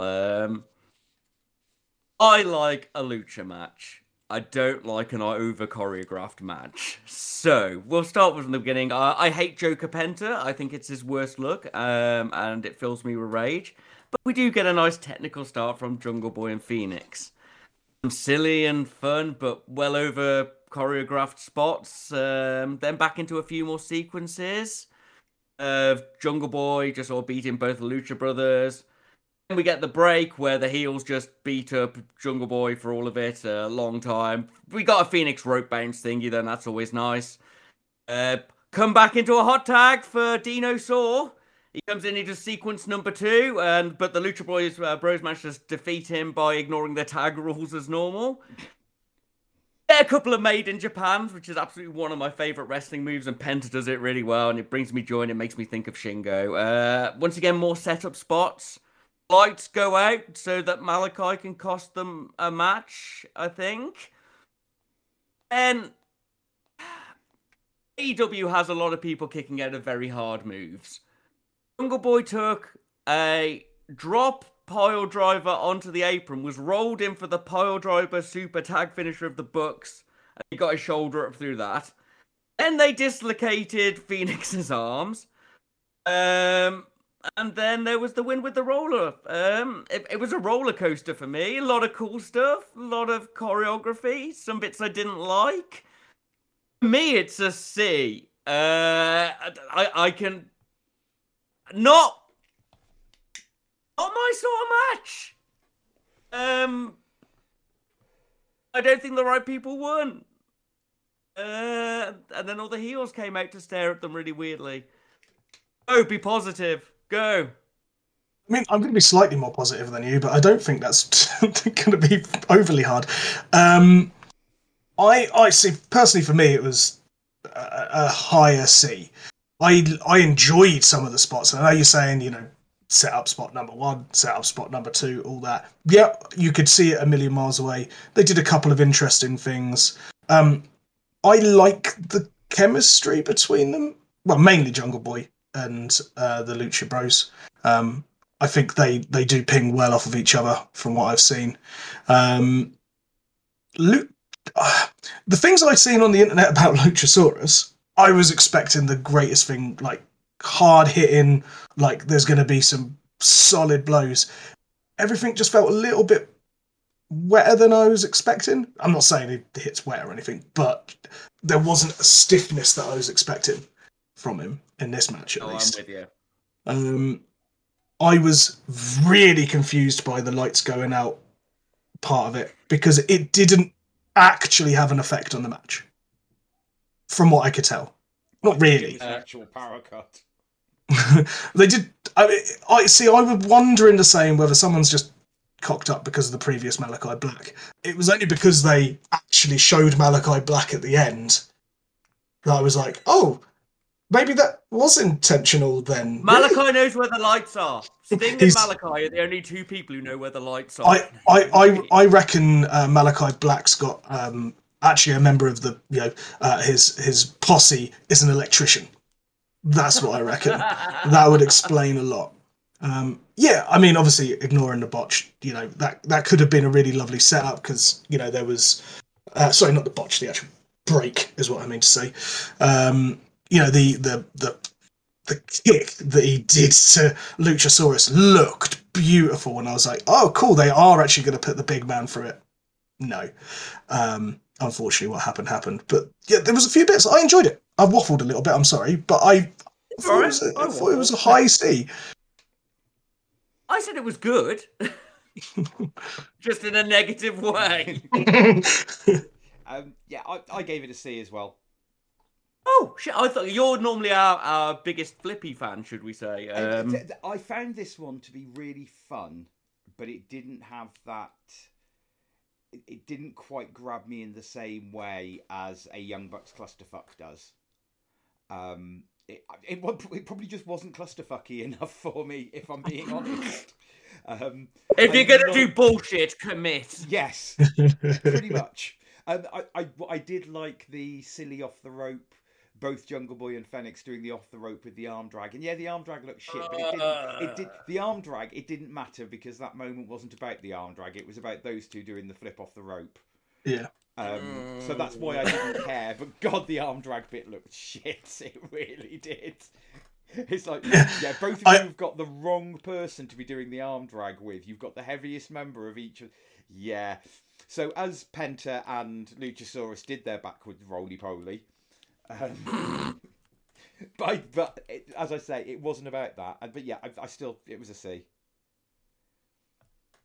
I like a lucha match. I don't like an over-choreographed match. So, we'll start from the beginning. I hate Joe Carpenter. I think it's his worst look, and it fills me with rage. But we do get a nice technical start from Jungle Boy and Phoenix. Some silly and fun, but well over choreographed spots. Then back into a few more sequences of Jungle Boy just sort of beating both the Lucha Brothers. Then we get the break where the heels just beat up Jungle Boy for all of it a long time. We got a Phoenix rope bounce thingy then, that's always nice. Come back into a hot tag for Dino Saw. He comes in, he does sequence number 2, but the Lucha Boys Bros managed to defeat him by ignoring their tag rules as normal. There are a couple of Made in Japans, which is absolutely one of my favourite wrestling moves, and Penta does it really well, and it brings me joy and it makes me think of Shingo. Once again, more setup spots. Lights go out so that Malachi can cost them a match, I think. And AEW has a lot of people kicking out of very hard moves. Jungle Boy took a drop pile driver onto the apron, was rolled in for the pile driver super tag finisher of the books, and he got his shoulder up through that. Then they dislocated Phoenix's arms. And then there was the win with the roller. It was a roller coaster for me. A lot of cool stuff, a lot of choreography, some bits I didn't like. For me, it's a C. I can not Not my sort of match. I don't think the right people won. And then all the heels came out to stare at them really weirdly. Oh, be positive. Go. I mean, I'm going to be slightly more positive than you, but I don't think that's going to be overly hard. I see. Personally, for me, it was a higher C. I enjoyed some of the spots. I know you're saying, you know, set up spot number one, set up spot number two, all that. Yeah, you could see it a million miles away. They did a couple of interesting things. I like the chemistry between them. Well, mainly Jungle Boy and the Lucha Bros. I think they do ping well off of each other from what I've seen. The things I've seen on the internet about Luchasaurus, I was expecting the greatest thing, like hard hitting, like there's going to be some solid blows. Everything just felt a little bit wetter than I was expecting. I'm not saying he hits wet or anything, but there wasn't a stiffness that I was expecting from him in this match, at least. I'm with you. I was really confused by the lights going out part of it because it didn't actually have an effect on the match, from what I could tell. Not really. It was an actual power cut. They did. I was wondering the same whether someone's just cocked up because of the previous Malachi Black. It was only because they actually showed Malachi Black at the end that I was like, oh, maybe that was intentional then. Malachi knows where the lights are. Sting and Malachi are the only two people who know where the lights are. I reckon Malachi Black's got actually a member of the, you know, his posse is an electrician. That's what I reckon. That would explain a lot. Yeah, I mean, obviously ignoring the botch, you know, that could have been a really lovely setup because, you know, there was, sorry, not the botch, the actual break is what I mean to say. You know, the kick that he did to Luchasaurus looked beautiful, and I was like, oh, cool, they are actually going to put the big man through it. No. Unfortunately, what happened. But, yeah, there was a few bits. I enjoyed it. I've waffled a little bit, I'm sorry, but I thought it was a high C. I said it was good. Just in a negative way. Yeah, I gave it a C as well. Oh, shit. I thought you're normally our biggest flippy fan, should we say. I found this one to be really fun, but it didn't have that... It didn't quite grab me in the same way as a Young Bucks clusterfuck does. It probably just wasn't clusterfucky enough for me, if I'm being honest. If you're going to do bullshit, commit. Yes, pretty much. I did like the silly off the rope, both Jungle Boy and Fenix doing the off the rope with the arm drag. And yeah, the arm drag looked shit, but it didn't matter because that moment wasn't about the arm drag. It was about those two doing the flip off the rope. Yeah. So that's why I didn't care. But God, the arm drag bit looked shit. It really did. It's like, yeah, both of you have got the wrong person to be doing the arm drag with. You've got the heaviest member of each. Yeah. So as Penta and Luchasaurus did their backward roly-poly, but as I say, it wasn't about that. But yeah, it was a C.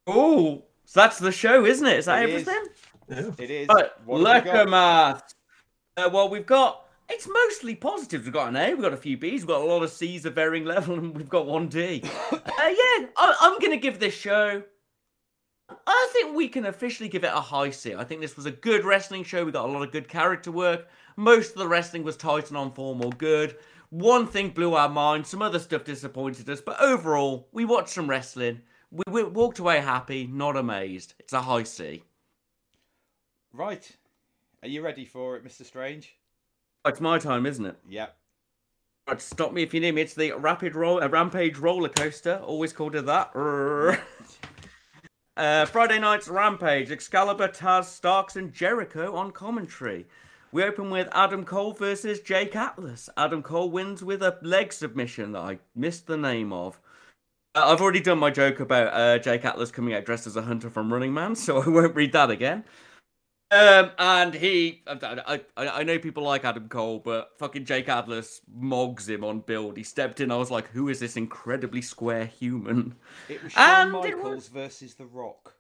Oh, so that's the show, isn't it? Is that everything? Yeah. It is. Lurkermath. Well, we've got, it's mostly positives. We've got an A, we've got a few Bs, we've got a lot of Cs of varying level, and we've got one D. I'm going to give this show, I think we can officially give it a high C. I think this was a good wrestling show. We got a lot of good character work. Most of the wrestling was tight and on form or good. One thing blew our mind. Some other stuff disappointed us. But overall, we watched some wrestling. We walked away happy, not amazed. It's a high C. Right. Are you ready for it, Mr. Strange? It's my time, isn't it? Yep. Right, stop me if you need me. It's the Rampage roller coaster. Always called it that. Friday night's Rampage. Excalibur, Taz, Starks, and Jericho on commentary. We open with Adam Cole versus Jake Atlas. Adam Cole wins with a leg submission that I missed the name of. I've already done my joke about Jake Atlas coming out dressed as a hunter from Running Man, so I won't read that again. And he, I know people like Adam Cole, but fucking Jake Atlas mogs him on build. He stepped in. I was like, who is this incredibly square human? It was Shawn Michaels versus The Rock.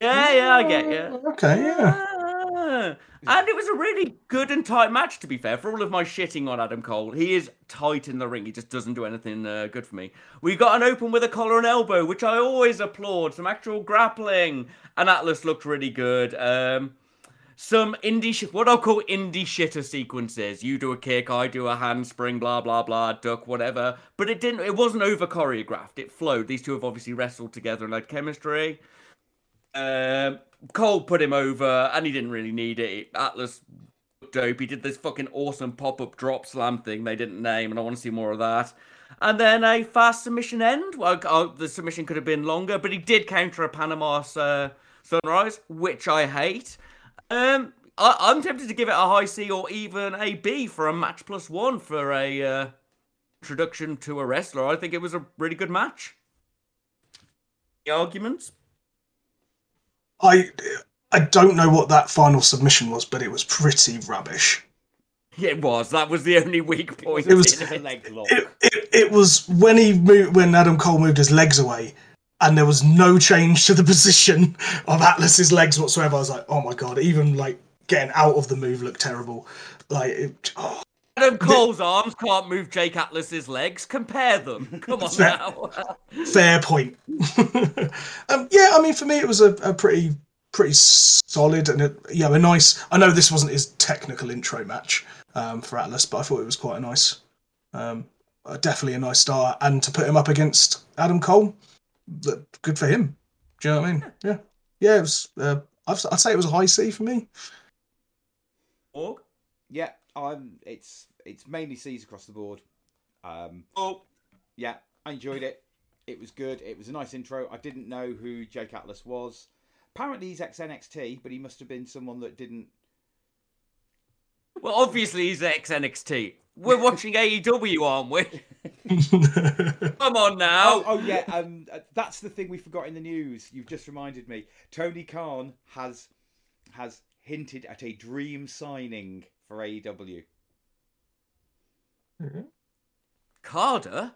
Yeah, yeah, I get you. Okay, yeah. And it was a really good and tight match, to be fair. For all of my shitting on Adam Cole, he is tight in the ring. He just doesn't do anything good for me. We got an open with a collar and elbow, which I always applaud. Some actual grappling. And Atlas looked really good. Some indie shit, what I'll call indie shitter sequences. You do a kick, I do a handspring, blah, blah, blah, duck, whatever. But it wasn't over choreographed. It flowed. These two have obviously wrestled together and had chemistry. Cole put him over, and he didn't really need it. Atlas looked dope. He did this fucking awesome pop-up drop slam thing they didn't name, and I want to see more of that. And then a fast submission end. Well, the submission could have been longer, but he did counter a Panama Sunrise, which I hate. I'm tempted to give it a high C or even a B for a match plus one for a introduction to a wrestler. I think it was a really good match. The arguments? I don't know what that final submission was, but it was pretty rubbish. It was. That was the only weak point. It was a leg lock. It was when he moved, when Adam Cole moved his legs away, and there was no change to the position of Atlas's legs whatsoever. I was like, oh my god! Even like getting out of the move looked terrible. Adam Cole's arms can't move Jake Atlas's legs. Compare them. Come on now. Fair point. Yeah, I mean, for me, it was a pretty solid and a nice. I know this wasn't his technical intro match for Atlas, but I thought it was quite a nice, definitely a nice start. And to put him up against Adam Cole, good for him. Do you know what I mean? Yeah, yeah. It was. I'd say it was a high C for me. Morg? Yeah. It's mainly C's across the board. Yeah, I enjoyed it. It was good. It was a nice intro. I didn't know who Jake Atlas was. Apparently he's ex-NXT, but he must have been someone that didn't. Well, obviously he's ex-NXT. We're watching AEW, aren't we? Come on now. Oh yeah, that's the thing we forgot in the news. You've just reminded me. Tony Khan has hinted at a dream signing for AEW. Mm-hmm. Carter?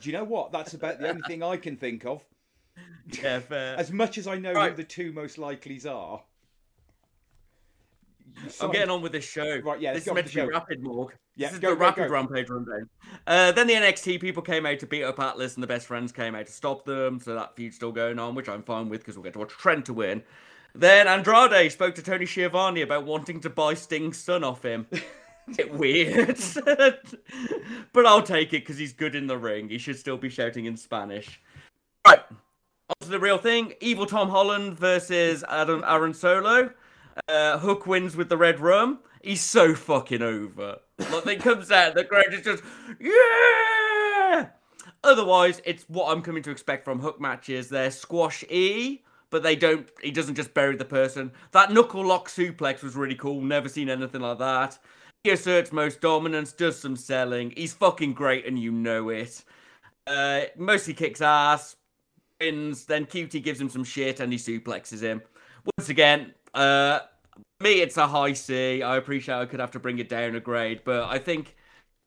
Do you know what? That's about the only thing I can think of. Yeah, fair. As much as I know who the two most likelies are. I'm getting on with this show. Right, yeah, this is meant to be rapid, Morg. Yeah, this is the rapid Rampage rundown. Then the NXT people came out to beat up Atlas, and the Best Friends came out to stop them. So that feud's still going on, which I'm fine with because we'll get to watch Trent to win. Then Andrade spoke to Tony Schiavone about wanting to buy Sting's son off him. Bit weird. But I'll take it because he's good in the ring. He should still be shouting in Spanish. Right. On to the real thing. Evil Tom Holland versus Aaron Solo. Hook wins with the red rum. He's so fucking over. Like, it comes out, the crowd is just, yeah! Otherwise, it's what I'm coming to expect from Hook matches. They're squash-y. But he doesn't just bury the person. That knuckle lock suplex was really cool. Never seen anything like that. He asserts most dominance, does some selling. He's fucking great and you know it. Mostly kicks ass, wins, then Cutie gives him some shit and he suplexes him. Once again, me, it's a high C. I appreciate I could have to bring it down a grade, but I think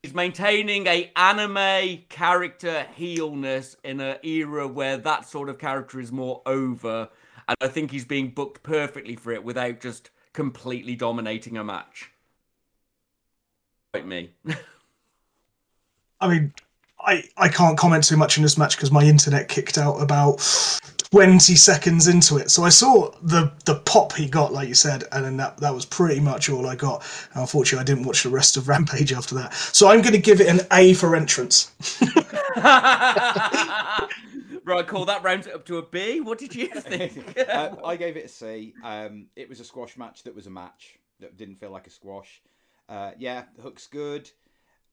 he's maintaining a anime character heelness in an era where that sort of character is more over. And I think he's being booked perfectly for it without just completely dominating a match. Like me. I mean, I can't comment too much in this match because my internet kicked out about 20 seconds into it. So I saw the pop he got, like you said, and then that was pretty much all I got. And unfortunately, I didn't watch the rest of Rampage after that. So I'm going to give it an A for entrance. Right, cool. That rounds it up to a B. What did you think? I gave it a C. It was a squash match that was a match that didn't feel like a squash. Yeah, Hook's good.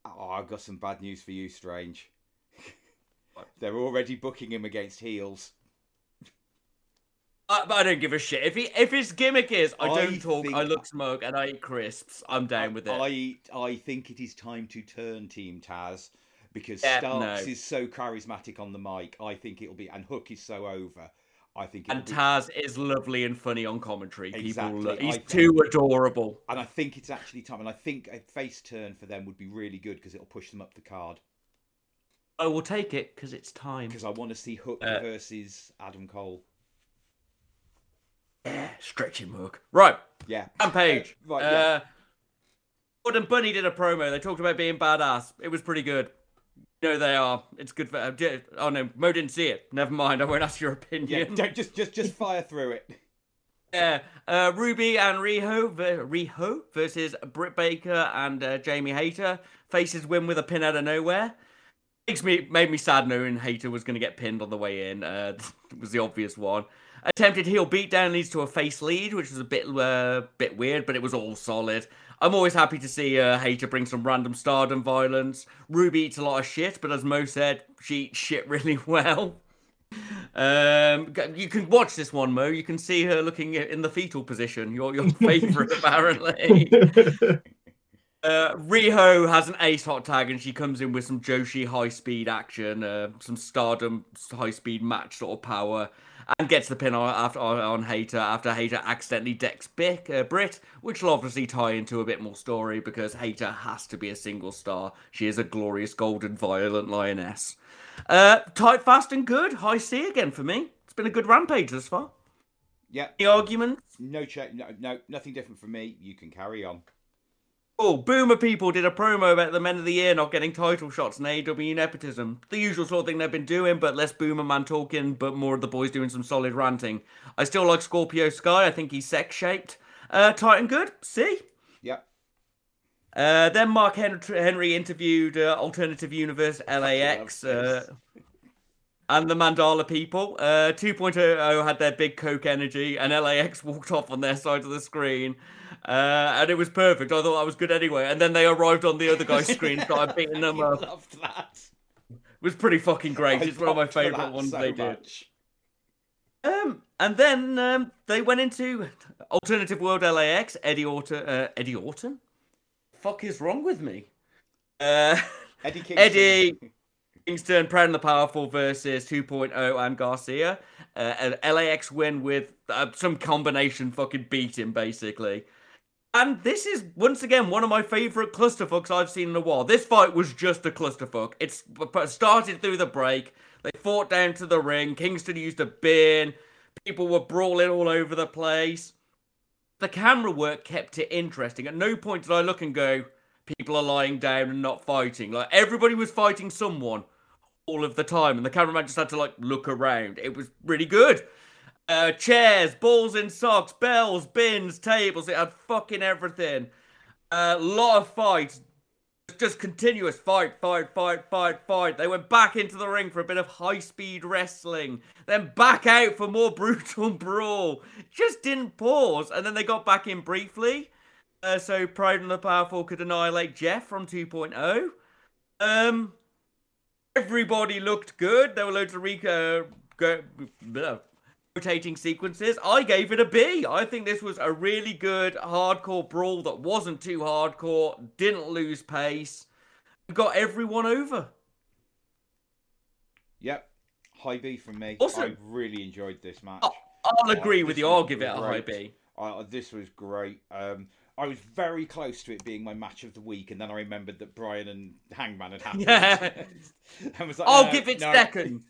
Oh, I've got some bad news for you, Strange. They're already booking him against heels. I don't give a shit. If his gimmick is, I look smug, and I eat crisps, I'm down with it. I think it is time to turn Team Taz, because Starks is so charismatic on the mic. I think it'll be... And Hook is so over. I think, and Taz is lovely and funny on commentary. Exactly. He's too adorable. And I think it's actually time. And I think a face turn for them would be really good because it'll push them up the card. I will take it because it's time. Because I want to see Hook versus Adam Cole. Yeah, stretching Hook. Right. Yeah. Rampage. Right. Yeah. Gordon Bunny did a promo. They talked about being badass. It was pretty good. No, they are. It's good for. Oh no, Mo didn't see it. Never mind. I won't ask your opinion. Yeah, just fire through it. Yeah, Ruby and Riho versus Britt Baker and Jamie Hayter. Faces win with a pin out of nowhere. Made me sad knowing Hayter was going to get pinned on the way in. It was the obvious one. Attempted heel beatdown leads to a face lead, which was a bit weird, but it was all solid. I'm always happy to see Hayter bring some random Stardom violence. Ruby eats a lot of shit, but as Mo said, she eats shit really well. You can watch this one, Mo. You can see her looking in the fetal position. Your favourite, apparently. Riho has an ace hot tag, and she comes in with some Joshi high-speed action, some Stardom high-speed match sort of power. And gets the pin on Hayter after Hayter accidentally decks Britt, which will obviously tie into a bit more story because Hayter has to be a single star. She is a glorious golden violent lioness. Tight, fast and good. High C again for me. It's been a good Rampage thus far. Yeah. Any arguments? No, nothing different from me. You can carry on. Oh, Boomer People did a promo about the Men of the Year not getting title shots and AEW nepotism. The usual sort of thing they've been doing, but less Boomer Man talking, but more of the boys doing some solid ranting. I still like Scorpio Sky. I think he's sex-shaped. Tight and good. See? Yep. Then Mark Henry interviewed Alternative Universe LAX and the Mandala People. 2.0 had their big Coke energy, and LAX walked off on their side of the screen. And it was perfect. I thought I was good anyway. And then they arrived on the other guy's screen, started beating them up. I loved that. It was pretty fucking great. It's one of my favourite ones they did. And then they went into Alternative World LAX. Eddie Orton? Fuck is wrong with me? Eddie Kingston. Proud and the Powerful versus 2.0 and Garcia. An LAX win with some combination fucking beating, basically. And this is, once again, one of my favourite clusterfucks I've seen in a while. This fight was just a clusterfuck. It started through the break. They fought down to the ring. Kingston used a bin. People were brawling all over the place. The camera work kept it interesting. At no point did I look and go, people are lying down and not fighting. Like, everybody was fighting someone all of the time, and the cameraman just had to look around. It was really good. Chairs, balls in socks, bells, bins, tables. It had fucking everything. A lot of fights, just continuous fight. They went back into the ring for a bit of high-speed wrestling, then back out for more brutal brawl. Just didn't pause, and then they got back in briefly, so Proud and the Powerful could annihilate Jeff from 2.0. Everybody looked good. There were loads of rotating sequences. I gave it a B. I think this was a really good hardcore brawl that wasn't too hardcore, didn't lose pace, got everyone over. Yep. High B from me. Also, I really enjoyed this match. I'll agree with you. I'll give it a high B. This was great. I was very close to it being my match of the week, and then I remembered that Bryan and Hangman had happened. Yeah. And was like, I'll give it second.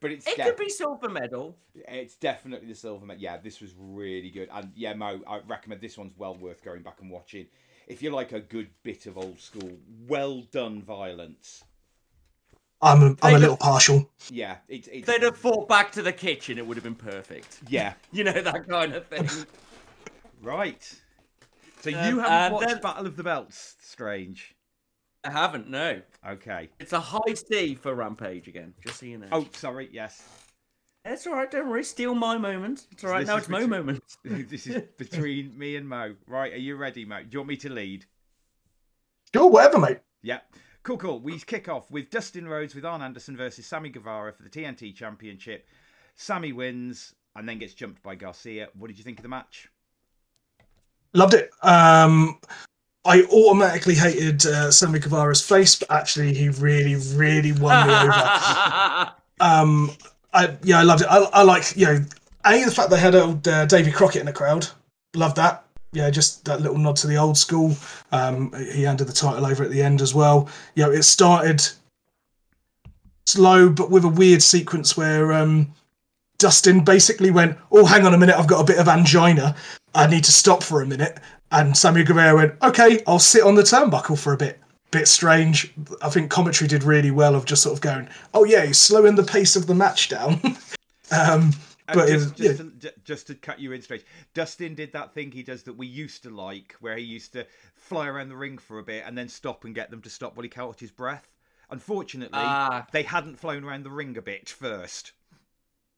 But it could be silver medal. It's definitely the silver medal. Yeah, this was really good. And yeah, Mo, I recommend this one's well worth going back and watching. If you like a good bit of old school, well done violence. I'm a little partial. Yeah. They'd have fought back to the kitchen. It would have been perfect. Yeah. You know, that kind of thing. Right. So you haven't watched Battle of the Belts, Strange? I haven't, no. Okay. It's a high C for Rampage again, just so you know. Oh, sorry, yes. It's all right, don't worry. Steal my moment. It's all right, now it's Mo's moment. This is between me and Mo. Right, are you ready, Mo? Do you want me to lead? Sure, whatever, mate. Yeah. Cool. We kick off with Dustin Rhodes with Arn Anderson versus Sammy Guevara for the TNT Championship. Sammy wins and then gets jumped by Garcia. What did you think of the match? Loved it. I automatically hated Sammy Guevara's face, but actually he really, really won me over. I loved it. I like, you know, A, the fact they had old Davy Crockett in the crowd. Loved that. Yeah, just that little nod to the old school. He handed the title over at the end as well. You know, it started slow, but with a weird sequence where Dustin basically went, "Oh, hang on a minute, I've got a bit of angina. I need to stop for a minute." And Sammy Guevara went, "Okay, I'll sit on the turnbuckle for a bit." Bit strange. I think commentary did really well of just sort of going, "Oh yeah, he's slowing the pace of the match down." But just to cut you in straight, Dustin did that thing he does that we used to like, where he used to fly around the ring for a bit and then stop and get them to stop while he caught his breath. Unfortunately, they hadn't flown around the ring a bit first.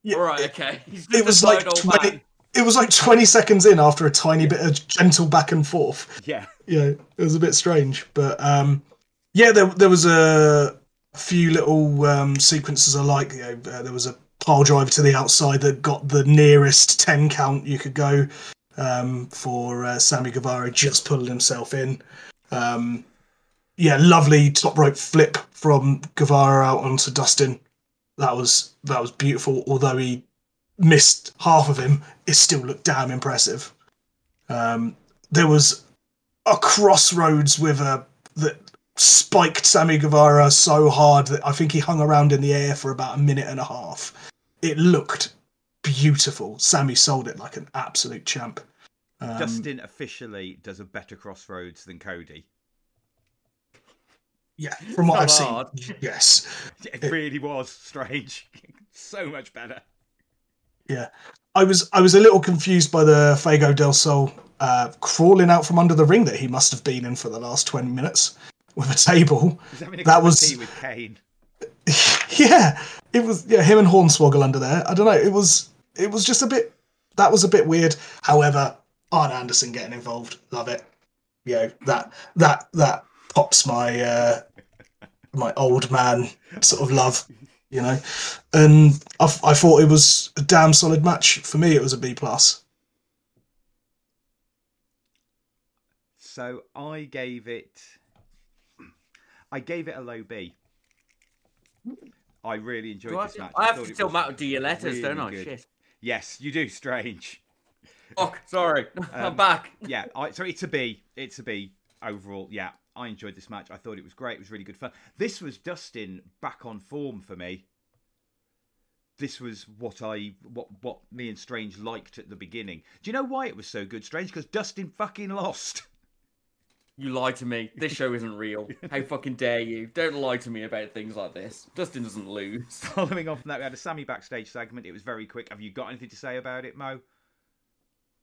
Yeah, all right, okay. It was like 20 seconds in after a tiny bit of gentle back and forth. Yeah. Yeah, it was a bit strange. But, there was a few little sequences I like. You know, there was a pile driver to the outside that got the nearest 10 count you could go for Sammy Guevara just pulling himself in. Lovely top rope flip from Guevara out onto Dustin. That was beautiful. Although he missed half of him, it still looked damn impressive. There was a crossroads with that spiked Sammy Guevara so hard that I think he hung around in the air for about a minute and a half. It looked beautiful. Sammy sold it like an absolute champ. Dustin officially does a better crossroads than Cody. Yeah, from what I've seen, yes. It really was strange. So much better. Yeah. I was a little confused by the Fuego del Sol crawling out from under the ring that he must have been in for the last 20 minutes with a table. He's having a cup of tea with Kane. Yeah. It was him and Hornswoggle under there. I don't know. It was just a bit, that was a bit weird. However, Arn Anderson getting involved, love it. You know, that pops my my old man sort of love, you know. And I thought it was a damn solid match. For me, it was a B+. So I gave it a low B. I really enjoyed this match. I have to tell Matt to do your letters, really, don't I? Good. Shit. Yes, you do, Strange. Fuck, sorry. I'm back. Yeah, so it's a B. It's a B overall, yeah. I enjoyed this match. I thought it was great. It was really good fun. This was Dustin back on form for me. This was what me and Strange liked at the beginning. Do you know why it was so good, Strange? Because Dustin fucking lost. You lie to me. This show isn't real. How fucking dare you? Don't lie to me about things like this. Dustin doesn't lose. Following on from that, we had a Sammy backstage segment. It was very quick. Have you got anything to say about it, Mo?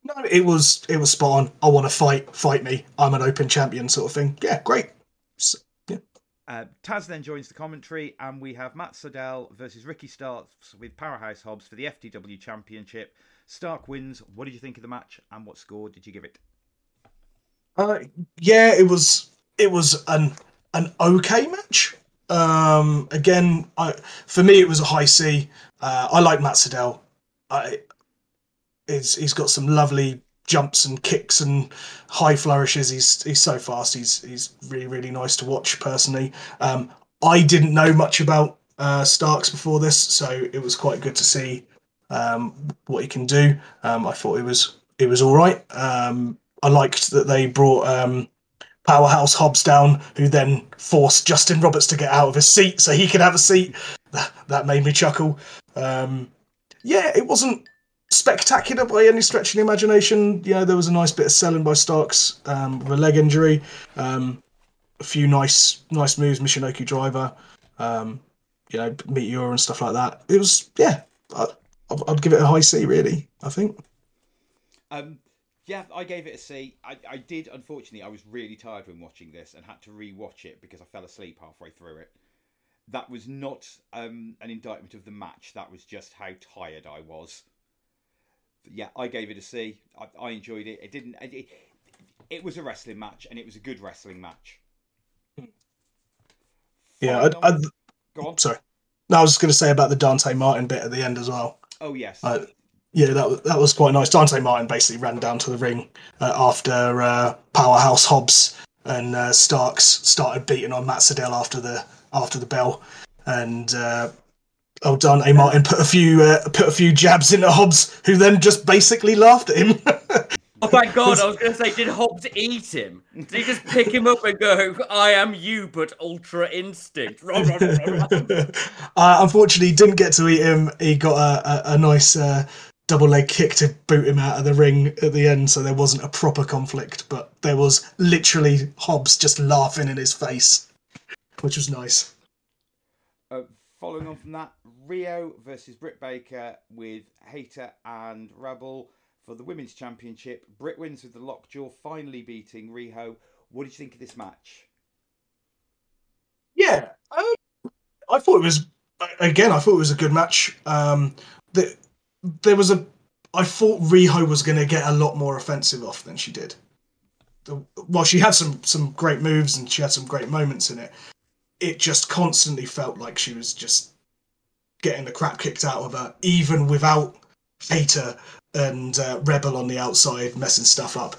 No, it was spot on. I want to fight me. I'm an open champion sort of thing. Yeah, great. So, yeah. Taz then joins the commentary, and we have Matt Sydal versus Ricky Starks with Powerhouse Hobbs for the FTW Championship. Stark wins. What did you think of the match, and what score did you give it? It was an okay match. Again, for me it was a high C. I like Matt Sydal. He's got some lovely jumps and kicks and high flourishes. He's so fast. He's really, really nice to watch personally. I didn't know much about Starks before this, so it was quite good to see what he can do. I thought it was all right. I liked that they brought Powerhouse Hobbs down, who then forced Justin Roberts to get out of his seat so he could have a seat. That made me chuckle. It wasn't spectacular by any stretch of the imagination. There was a nice bit of selling by Starks with a leg injury, a few nice moves, Michinoku driver, Meteor and stuff like that. It was, I'd give it a high C really, I think. I gave it a C. I did, unfortunately, I was really tired when watching this and had to re-watch it because I fell asleep halfway through it. That was not an indictment of the match, that was just how tired I was. Yeah, I gave it a C. I enjoyed it. It was a wrestling match, and it was a good wrestling match. Yeah, go on. Sorry, no, I was just going to say about the Dante Martin bit at the end as well. Oh yes. That was quite nice. Dante Martin basically ran down to the ring after Powerhouse Hobbs and Starks started beating on Matt Sydal after the bell, and Well done, A. Martin. Put a few jabs into Hobbs, who then just basically laughed at him. Oh my God! I was going to say, did Hobbs eat him? Did he just pick him up and go, "I am you, but ultra instinct"? Unfortunately, didn't get to eat him. He got a nice double leg kick to boot him out of the ring at the end, so there wasn't a proper conflict, but there was literally Hobbs just laughing in his face, which was nice. Following on from that, Rio versus Britt Baker with Hayter and Rabble for the Women's Championship. Britt wins with the lockjaw, finally beating Riho. What did you think of this match? Yeah, I thought it was, again, I thought it was a good match. I thought Riho was going to get a lot more offensive off than she did. Well, she had some great moves and she had some great moments in it. It just constantly felt like she was just getting the crap kicked out of her, even without Hater and Rebel on the outside messing stuff up.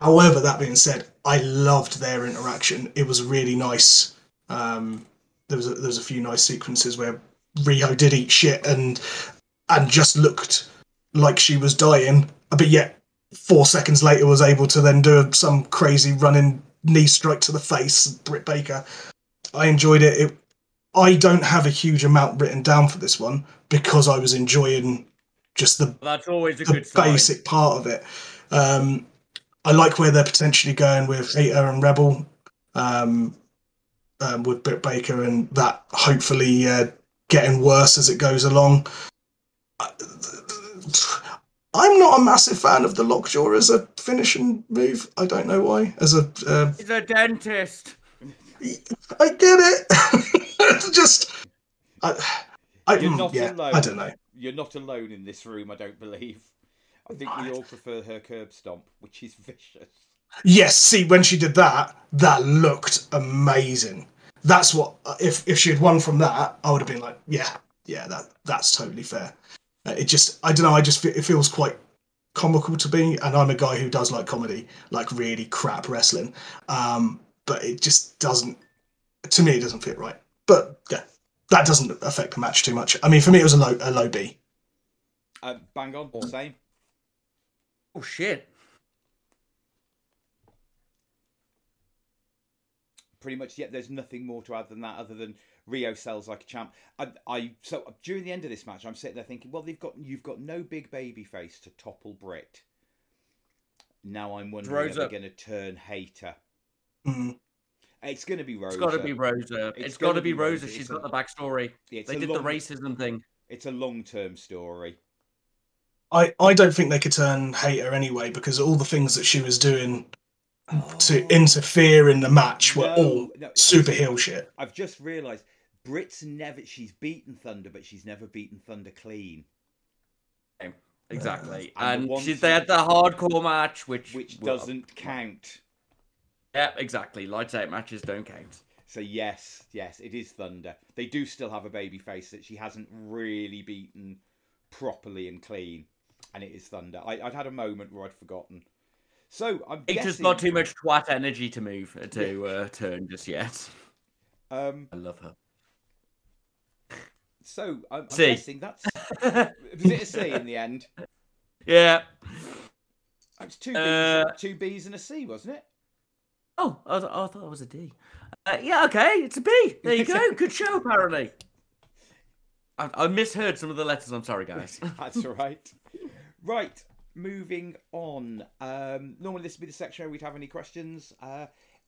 However, that being said, I loved their interaction. It was really nice. There was a few nice sequences where Riho did eat shit and just looked like she was dying, but yet 4 seconds later was able to then do some crazy running knee strike to the face of Britt Baker. I enjoyed it. I don't have a huge amount written down for this one because I was enjoying just the basic part of it. I like where they're potentially going with Hater and Rebel, with Britt Baker, and that hopefully getting worse as it goes along. I'm not a massive fan of the lockjaw as a finishing move. I don't know why. He's a dentist. I get it. I don't know. You're not alone in this room, I don't believe. I think we all prefer her curb stomp, which is vicious. Yes, see, when she did that looked amazing. That's what, if she had won from that, I would have been like, yeah, that's totally fair. It just, I don't know, it feels quite comical to me, and I'm a guy who does like comedy, like really crap wrestling, but it just doesn't, to me, it doesn't fit right. But yeah, that doesn't affect the match too much. I mean, for me, it was a low B. Bang on, all same. Oh, shit. Pretty much, yeah, there's nothing more to add than that other than Rio sells like a champ. So during the end of this match, I'm sitting there thinking, well, you've got no big baby face to topple Britt. Now I'm wondering Rosa. If they're going to turn Hater. Mm-hmm. It's going to be Rosa. It's got to be Rosa. It's got to be Rosa. She's got the backstory. They did the racism thing. It's a long-term story. I don't think they could turn Hater anyway because all the things that she was doing to interfere in the match were super heel shit. I've just realised Britt's never... She's beaten Thunder, but she's never beaten Thunder clean. Exactly. They had the hardcore match, which doesn't count. Yeah, exactly. Lights out matches don't count. So yes, it is Thunder. They do still have a baby face that she hasn't really beaten properly and clean, and it is Thunder. I'd had a moment where I'd forgotten. So I'm guessing... It's just got too much twat energy to turn just yet. I love her. So I'm guessing that's... Was it a C in the end? Yeah. It was two Bs and a C, wasn't it? Oh, I thought it was a D. Yeah, okay, it's a B. There you go. Good show, apparently. I misheard some of the letters. I'm sorry, guys. That's all right. Right, moving on. Normally, this would be the section where we'd have any questions.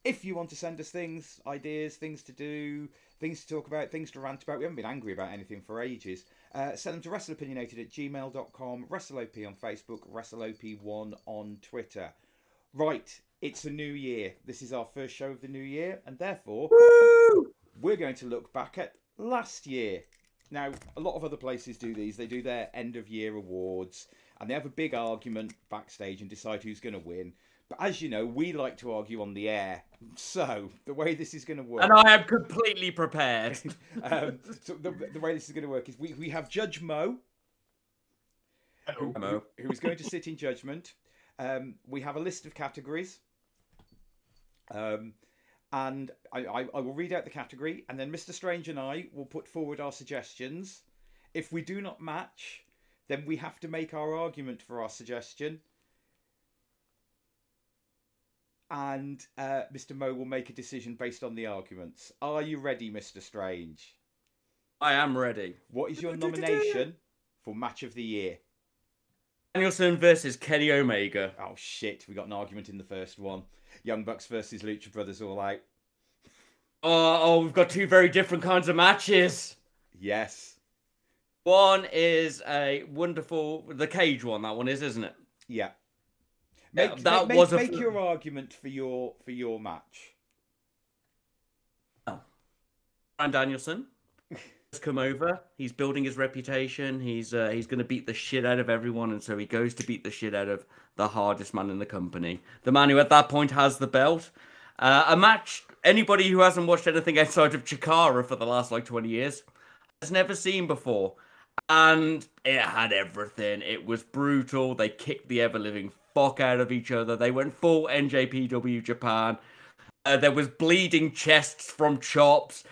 If you want to send us things, ideas, things to do, things to talk about, things to rant about. We haven't been angry about anything for ages. Send them to WrestleOpinionated@gmail.com, WrestleOP on Facebook, WrestleOP1 on Twitter. Right. It's a new year. This is our first show of the new year, and therefore, woo! We're going to look back at last year. Now, a lot of other places do these. They do their end-of-year awards, and they have a big argument backstage and decide who's going to win. But as you know, we like to argue on the air. So, the way this is going to work... And I am completely prepared. So the way this is going to work is we have Judge Mo, who is going to sit in judgment. We have a list of categories. And I will read out the category, and then Mr. Strange and I will put forward our suggestions. If we do not match, then we have to make our argument for our suggestion. And Mr. Mo will make a decision based on the arguments. Are you ready, Mr. Strange? I am ready. What is your nomination for match of the year? Danielson versus Kenny Omega. Oh, shit. We got an argument in the first one. Young Bucks versus Lucha Brothers All Out. Oh, we've got two very different kinds of matches. Yes. One is a wonderful... The cage one, that one is, isn't it? Yeah. Make your argument for your match. Oh. Bryan Danielson has come over. He's building his reputation. He's going to beat the shit out of everyone, and so he goes to beat the shit out of the hardest man in the company, the man who at that point has the belt. A match anybody who hasn't watched anything outside of Chikara for the last 20 years has never seen before, and it had everything. It was brutal. They kicked the ever-living fuck out of each other. They went full NJPW Japan. There was bleeding chests from chops.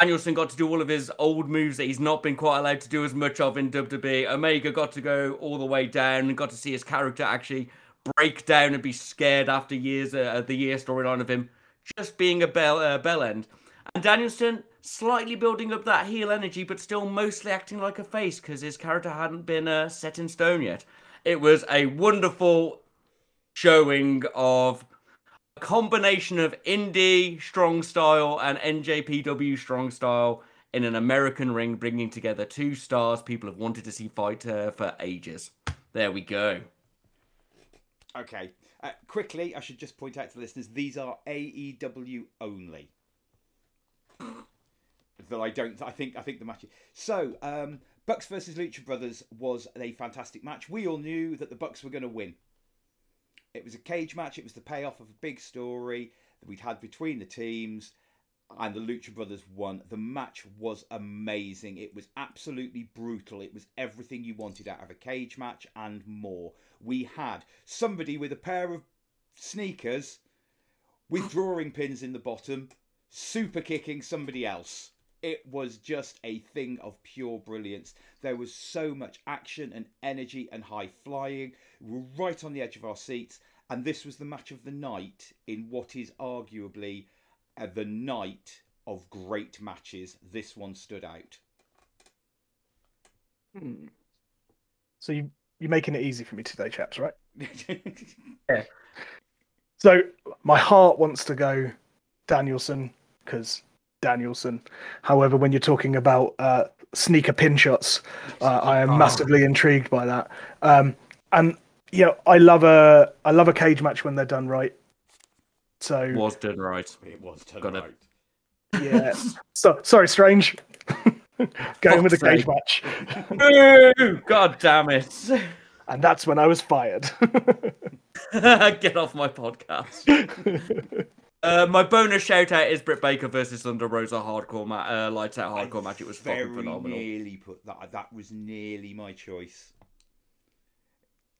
Danielson got to do all of his old moves that he's not been quite allowed to do as much of in WWE. Omega got to go all the way down and got to see his character actually break down and be scared after years the year storyline of him just being a bell end. And Danielson slightly building up that heel energy, but still mostly acting like a face because his character hadn't been set in stone yet. It was a wonderful showing of a combination of indie strong style and NJPW strong style in an American ring, bringing together two stars people have wanted to see fight for ages. There we go. Okay. Quickly, I should just point out to the listeners, these are AEW only. That I don't... I think the match... So, Bucks versus Lucha Brothers was a fantastic match. We all knew that the Bucks were going to win. It was a cage match. It was the payoff of a big story that we'd had between the teams, and the Lucha Brothers won. The match was amazing. It was absolutely brutal. It was everything you wanted out of a cage match and more. We had somebody with a pair of sneakers with drawing pins in the bottom, super kicking somebody else. It was just a thing of pure brilliance. There was so much action and energy and high flying. We were right on the edge of our seats. And this was the match of the night in what is arguably the night of great matches. This one stood out. So you're making it easy for me today, chaps, right? Yeah. So my heart wants to go Danielson because... Danielson. However, when you're talking about sneaker pin shots, I am massively intrigued by that. And yeah, I love a cage match when they're done right. So it was done right. Yeah. So sorry, Strange. Going with a cage match. Ooh, God damn it! And that's when I was fired. Get off my podcast. My bonus shout out is Britt Baker versus Thunder Rosa hardcore lights out hardcore match. It was fucking phenomenal. Nearly put that. That was nearly my choice.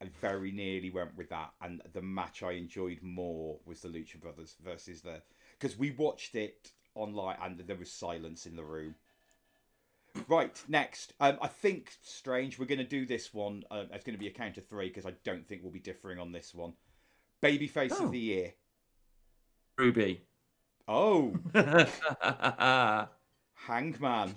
I very nearly went with that. And the match I enjoyed more was the Lucha Brothers versus the, because we watched it online and there was silence in the room. Right, next. I think, Strange, we're going to do this one. It's going to be a count of three because I don't think we'll be differing on this one. Babyface of the year. Ruby. Oh. Hangman.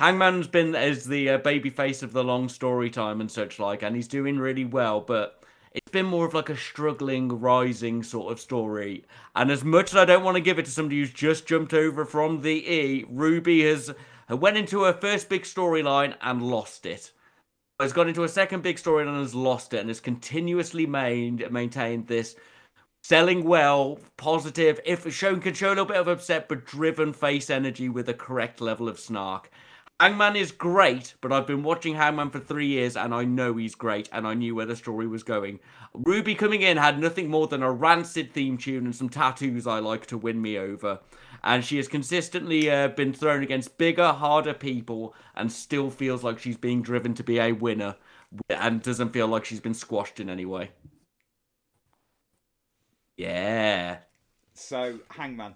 Hangman's been as the baby face of the long story time and such like, and he's doing really well, but it's been more of like a struggling, rising sort of story. And as much as I don't want to give it to somebody who's just jumped over from the E, Ruby has went into her first big storyline and lost it. Has gone into a second big storyline and has lost it, and has continuously maintained this selling well, positive, if shown can show a little bit of upset, but driven face energy with the correct level of snark. Hangman is great, but I've been watching Hangman for 3 years and I know he's great and I knew where the story was going. Ruby coming in had nothing more than a rancid theme tune and some tattoos I like to win me over. And she has consistently been thrown against bigger, harder people and still feels like she's being driven to be a winner and doesn't feel like she's been squashed in any way. Yeah. So, Hangman.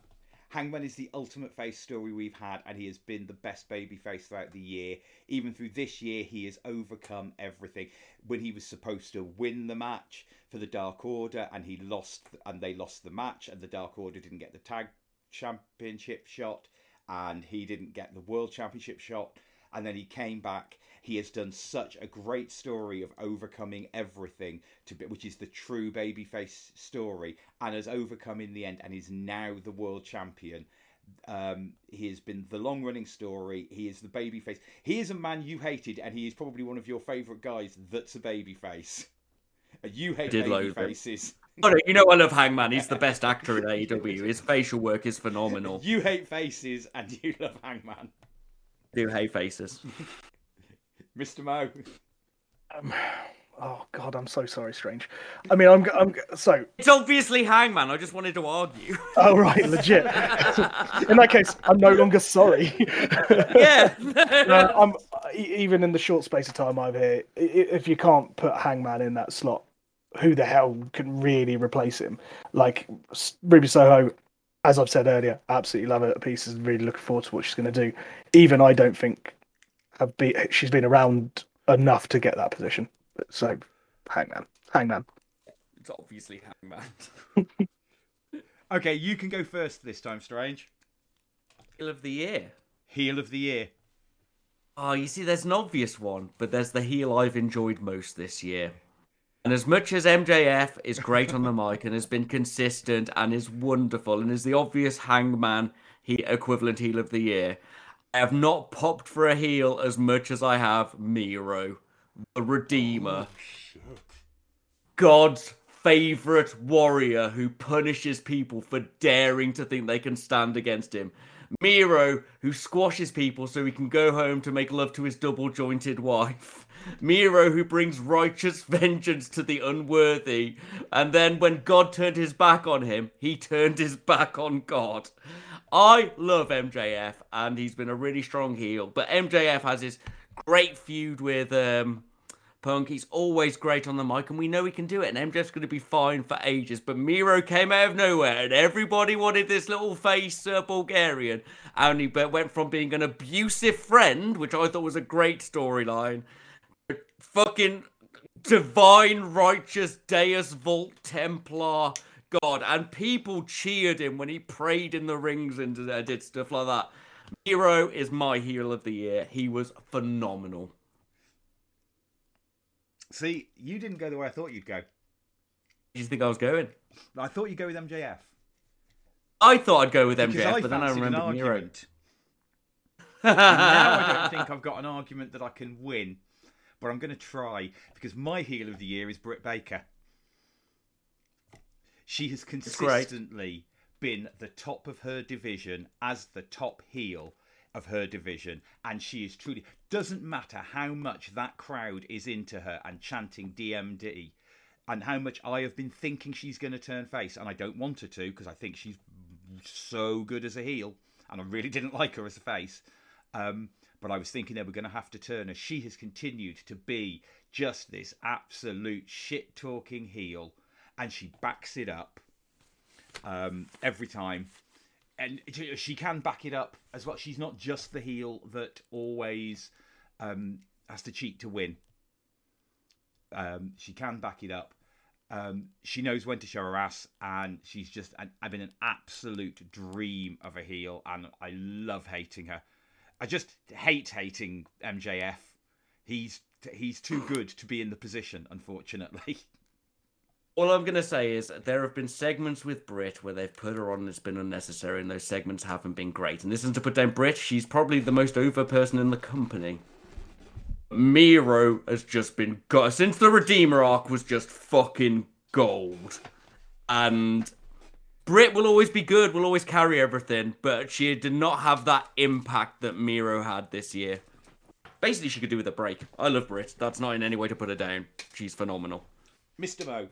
Hangman is the ultimate face story we've had, and he has been the best babyface throughout the year. Even through this year, he has overcome everything. When he was supposed to win the match for the Dark Order, and he lost, and they lost the match, and the Dark Order didn't get the tag championship shot, and he didn't get the world championship shot, and then he came back. He has done such a great story of overcoming everything, which is the true babyface story, and has overcome in the end, and is now the world champion. He has been the long-running story. He is the babyface. He is a man you hated, and he is probably one of your favourite guys that's a babyface. You hate babyfaces. Oh, no, you know I love Hangman. He's the best actor in AEW. His facial work is phenomenal. You hate faces, and you love Hangman. Do hate faces. Mr. Mo. Oh God, I'm so sorry, Strange. I mean, I'm so. It's obviously Hangman. I just wanted to argue. Oh right, legit. In that case, I'm no longer sorry. Yeah. No, I'm even in the short space of time I'm here. If you can't put Hangman in that slot, who the hell can really replace him? Like Ruby Soho. As I've said earlier, absolutely love her pieces. Really looking forward to what she's going to do. Even I don't think she's been around enough to get that position. So, Hangman. It's obviously Hangman. Okay, you can go first this time, Strange. Heel of the year. Oh, you see, there's an obvious one, but there's the heel I've enjoyed most this year. And as much as MJF is great on the mic and has been consistent and is wonderful and is the obvious Hangman equivalent heel of the year, I have not popped for a heel as much as I have Miro, the Redeemer. Oh, shit. God's favourite warrior who punishes people for daring to think they can stand against him. Miro, who squashes people so he can go home to make love to his double-jointed wife. Miro, who brings righteous vengeance to the unworthy. And then when God turned his back on him, he turned his back on God. I love MJF, and he's been a really strong heel. But MJF has his great feud with Punk. He's always great on the mic, and we know he can do it. And MJF's going to be fine for ages. But Miro came out of nowhere, and everybody wanted this little face Bulgarian. And he went from being an abusive friend, which I thought was a great storyline, fucking divine, righteous, Deus Vult, Templar, God. And people cheered him when he prayed in the rings and did stuff like that. Miro is my heel of the year. He was phenomenal. See, you didn't go the way I thought you'd go. Did you think I was going? I thought you'd go with MJF. I thought I'd go with MJF, but then I remembered Miro. Now I don't think I've got an argument that I can win. But I'm going to try, because my heel of the year is Britt Baker. She has consistently been the top of her division as the top heel of her division. And she is truly... Doesn't matter how much that crowd is into her and chanting DMD, and how much I have been thinking she's going to turn face. And I don't want her to, because I think she's so good as a heel. And I really didn't like her as a face. But I was thinking they were going to have to turn her. She has continued to be just this absolute shit-talking heel. And she backs it up every time. And she can back it up as well. She's not just the heel that always has to cheat to win. She can back it up. She knows when to show her ass, and she's just been an absolute dream of a heel. And I love hating her. I just hate hating MJF. He's too good to be in the position, unfortunately. All I'm going to say is there have been segments with Britt where they've put her on and it's been unnecessary, and those segments haven't been great. And this isn't to put down Britt. She's probably the most over person in the company. Miro has just been... Since the Redeemer arc was just fucking gold. And... Britt will always be good, will always carry everything, but she did not have that impact that Miro had this year. Basically, she could do with a break. I love Britt. That's not in any way to put her down. She's phenomenal. Mr. Mo.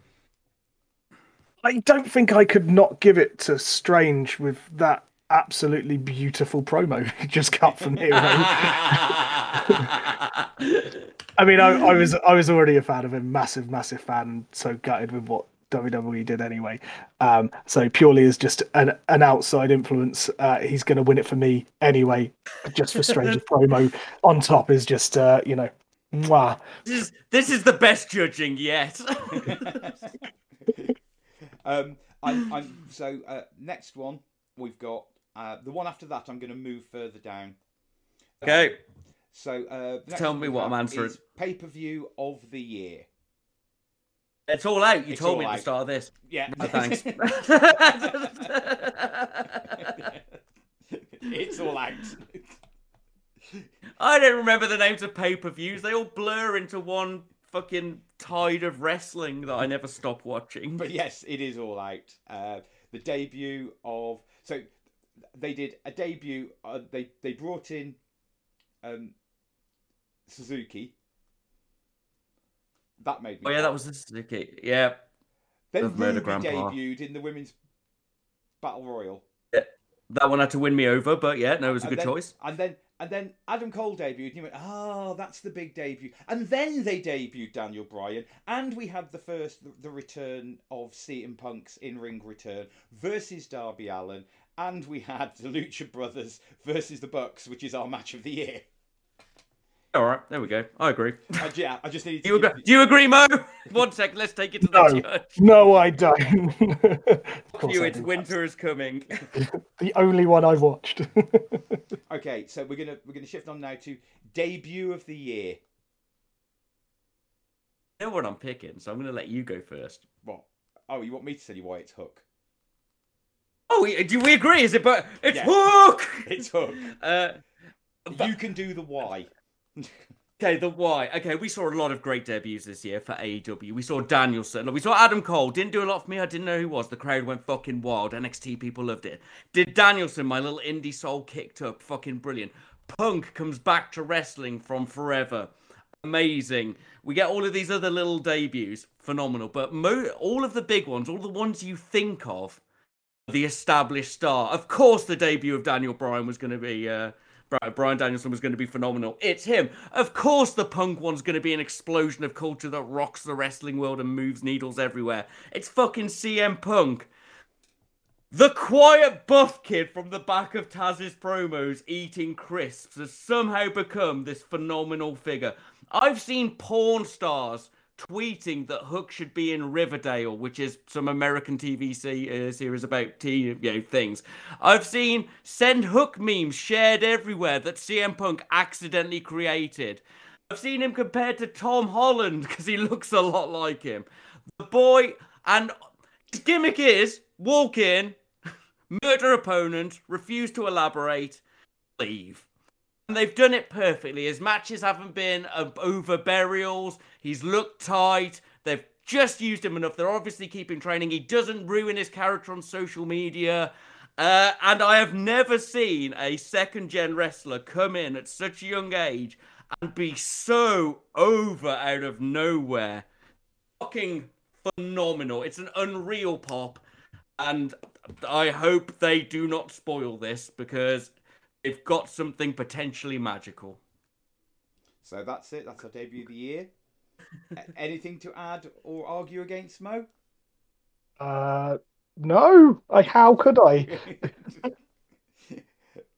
I don't think I could not give it to Strange with that absolutely beautiful promo just cut from Miro. I mean, I was already a fan of him, massive fan, so gutted with what WWE did anyway. So purely as just an outside influence, he's going to win it for me anyway, just for Strange's promo on top is just, you know, mwah. This is the best judging yet. So next one we've got, the one after that I'm going to move further down. Okay. So tell me what I'm answering. Pay-per-view of the year. It's all out. You told me at the start of this. Yeah. No, thanks. It's all out. I don't remember the names of pay-per-views. They all blur into one fucking tide of wrestling that I never stop watching. But yes, it is all out. The debut of... So they did a debut. They brought in Suzuki. That made me. Oh yeah, that was the Suzuki. Yeah. Then Ruby debuted in the Women's Battle Royal. Yeah, that one had to win me over, but yeah, no, it was a good choice. And then Adam Cole debuted, and you went, "Oh, that's the big debut." And then they debuted Daniel Bryan, and we had the return of CM Punk's in-ring return versus Darby Allin, and we had the Lucha Brothers versus the Bucks, which is our match of the year. All right, there we go. I agree. Yeah, I just need to... Do you agree, Mo? 1 second, let's take it to the church. No, I don't. It's Winter Is Coming. The only one I've watched. Okay, so we're gonna shift on now to debut of the year. I know what I'm picking, so I'm gonna let you go first. What? Oh, you want me to tell you why it's Hook? Oh, do we agree? Is it? But it's Hook. It's Hook. You can do the why. Okay, the why. Okay, we saw a lot of great debuts this year for AEW. We saw Danielson. We saw Adam Cole. Didn't do a lot for me. I didn't know who he was. The crowd went fucking wild. NXT people loved it. Did Danielson, my little indie soul, kicked up. Fucking brilliant. Punk comes back to wrestling from forever. Amazing. We get all of these other little debuts. Phenomenal. But all of the big ones, all the ones you think of, the established star. Of course, the debut of Daniel Bryan was going to be... Bryan Danielson was going to be phenomenal. It's him. Of course the Punk one's going to be an explosion of culture that rocks the wrestling world and moves needles everywhere. It's fucking CM Punk. The quiet buff kid from the back of Taz's promos eating crisps has somehow become this phenomenal figure. I've seen porn stars tweeting that Hook should be in Riverdale, which is some American TV series about things. I've seen Send Hook memes shared everywhere that CM Punk accidentally created. I've seen him compared to Tom Holland because he looks a lot like him. The boy, and his gimmick is walk in, murder opponent, refuse to elaborate, leave. And they've done it perfectly. His matches haven't been over burials. He's looked tight. They've just used him enough. They're obviously keeping training. He doesn't ruin his character on social media. And I have never seen a second-gen wrestler come in at such a young age and be so over out of nowhere. Fucking phenomenal. It's an unreal pop. And I hope they do not spoil this because... they've got something potentially magical. So that's it. That's our debut of the year. Anything to add or argue against, Mo? No. How could I?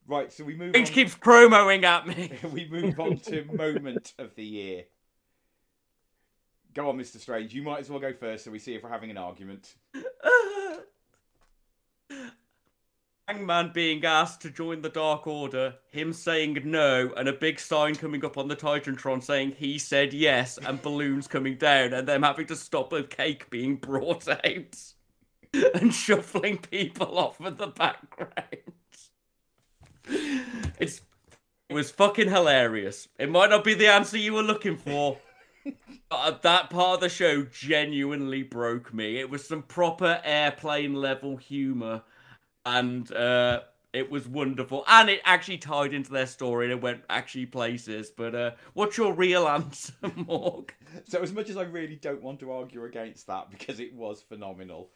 Right, so we move on. He keeps promoing at me. We move on to moment of the year. Go on, Mr. Strange. You might as well go first so we see if we're having an argument. Hangman being asked to join the Dark Order, him saying no, and a big sign coming up on the Titantron saying he said yes, and balloons coming down, and them having to stop a cake being brought out and shuffling people off in the background. It was fucking hilarious. It might not be the answer you were looking for. That part of the show genuinely broke me. It was some proper airplane level humour. And it was wonderful. And it actually tied into their story and it went actually places. But what's your real answer, Morg? So as much as I really don't want to argue against that because it was phenomenal,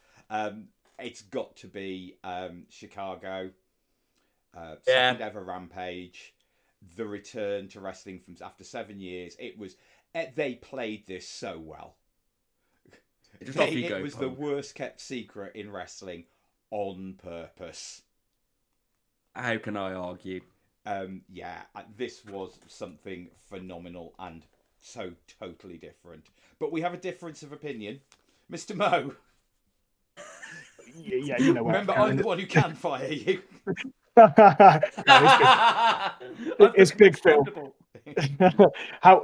it's got to be Chicago, Second Ever Rampage, the return to wrestling from after 7 years. They played this so well. Just off you go, Punk. It was the worst kept secret in wrestling on purpose. How can I argue? Yeah, this was something phenomenal and so totally different. But we have a difference of opinion. Mr. Mo. Yeah, you know what. Remember, I'm the one who can fire you. It's Big Phil.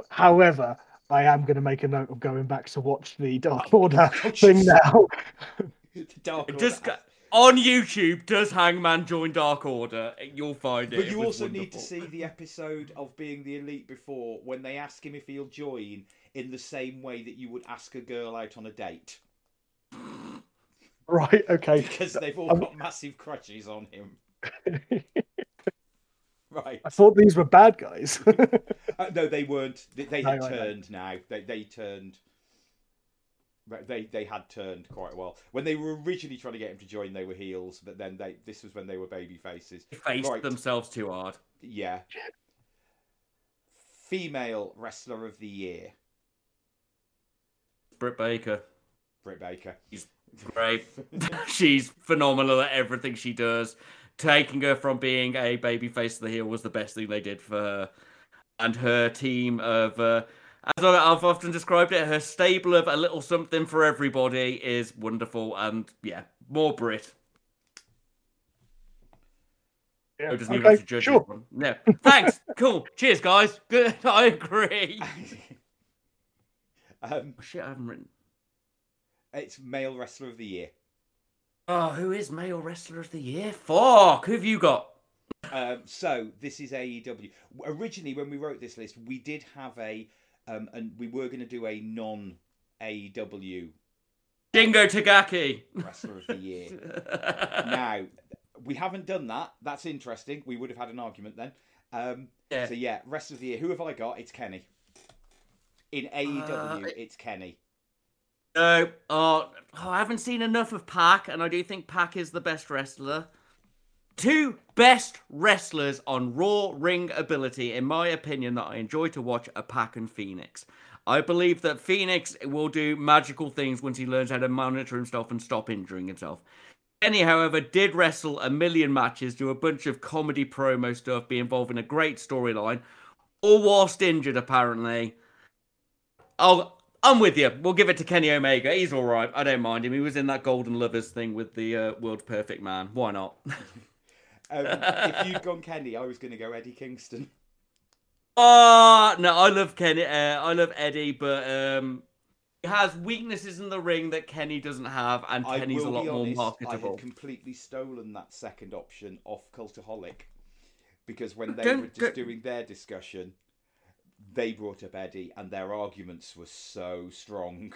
However, I am going to make a note of going back to watch the Dark Order thing now. Dark Order. On YouTube, does Hangman join Dark Order? You'll find it. But you also need to see the episode of Being the Elite before, when they ask him if he'll join in the same way that you would ask a girl out on a date. Right, okay. Because they've all got massive crutches on him. Right. I thought these were bad guys. No, they weren't. They had turned now. They turned. They had turned quite well. When they were originally trying to get him to join, they were heels, but then this was when they were baby faces. They faced themselves too hard. Yeah. Female Wrestler of the Year. Britt Baker. She's great. She's phenomenal at everything she does. Taking her from being a babyface to the heel was the best thing they did for her. And her team of... as I've often described it, her stable of a little something for everybody is wonderful. And yeah, more Brit. Yeah, doesn't even have to judge everyone. No. Thanks. Cool. Cheers, guys. Good. I agree. Shit, I haven't written. It's Male Wrestler of the Year. Oh, who is Male Wrestler of the Year? Fuck. Who've you got? So this is AEW. Originally, when we wrote this list, we did have a... and we were going to do a non-AEW Dingo Tagaki Wrestler of the Year. Now, we haven't done that. That's interesting. We would have had an argument then. Yeah. So, yeah, Wrestler of the Year. Who have I got? It's Kenny. In AEW, it's Kenny. No. I haven't seen enough of Pac, and I do think Pac is the best wrestler. Two best wrestlers on raw ring ability, in my opinion, that I enjoy to watch are Pac and Phoenix. I believe that Phoenix will do magical things once he learns how to monitor himself and stop injuring himself. Kenny, however, did wrestle a million matches, do a bunch of comedy promo stuff, be involved in a great storyline, all whilst injured, apparently. I'm with you. We'll give it to Kenny Omega. He's all right. I don't mind him. He was in that Golden Lovers thing with the World Perfect Man. Why not? If you'd gone Kenny, I was going to go Eddie Kingston. No, I love Kenny. I love Eddie, but he has weaknesses in the ring that Kenny doesn't have, and Kenny's a lot more marketable. I had completely stolen that second option off Cultaholic, because when they were just doing their discussion, they brought up Eddie, and their arguments were so strong.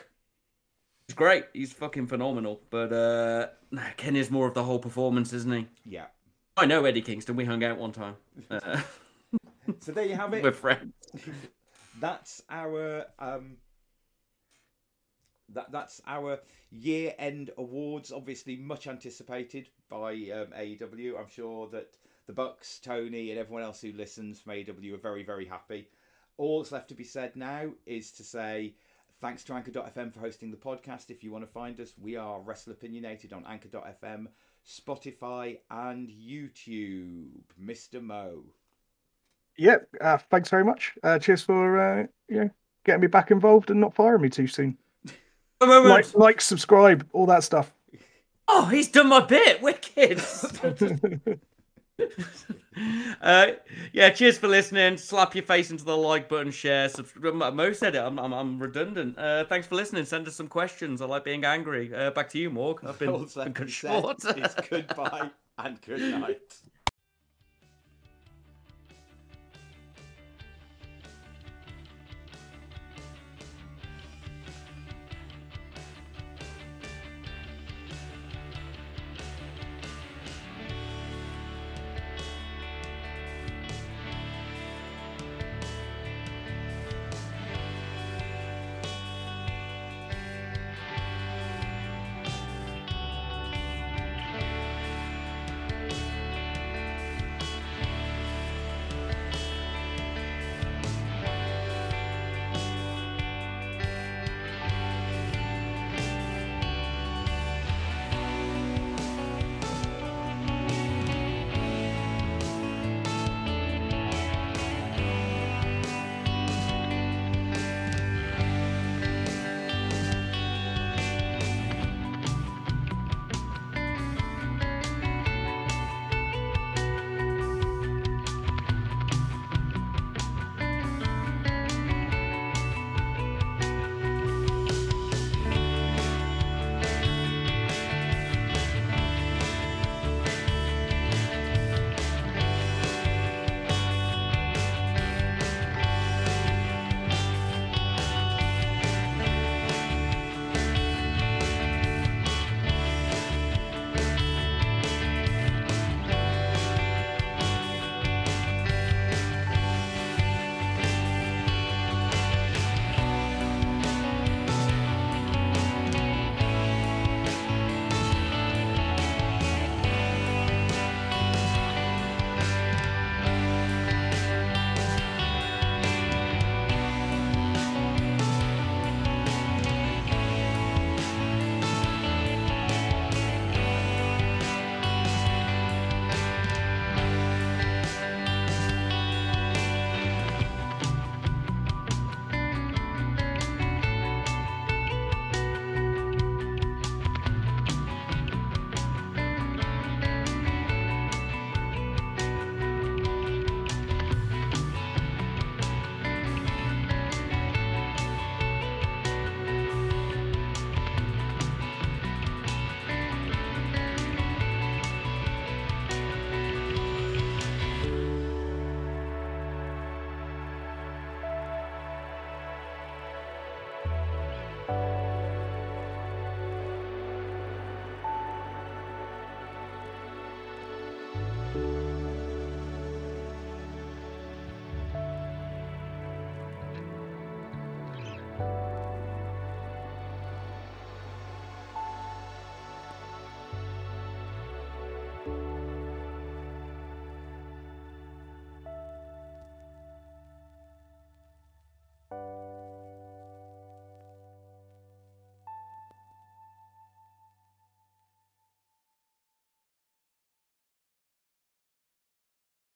He's great. He's fucking phenomenal. But Kenny's more of the whole performance, isn't he? Yeah. I know Eddie Kingston. We hung out one time. So there you have it. We're friends. That's our that's our year-end awards. Obviously, much anticipated by AEW. I'm sure that the Bucks, Tony, and everyone else who listens from AEW are very, very happy. All that's left to be said now is to say thanks to Anchor.fm for hosting the podcast. If you want to find us, we are Wrestle Opinionated on Anchor.fm. Spotify and YouTube. Mr. Mo. Yep. Thanks very much. Cheers for getting me back involved and not firing me too soon. Like, subscribe, all that stuff. Oh, he's done my bit. Wicked. Yeah. Cheers for listening. Slap your face into the like button. Share. Subscribe. Mo said it. I'm redundant. Thanks for listening. Send us some questions. I like being angry. Back to you, Morg. I've been cut short. It's goodbye and good night.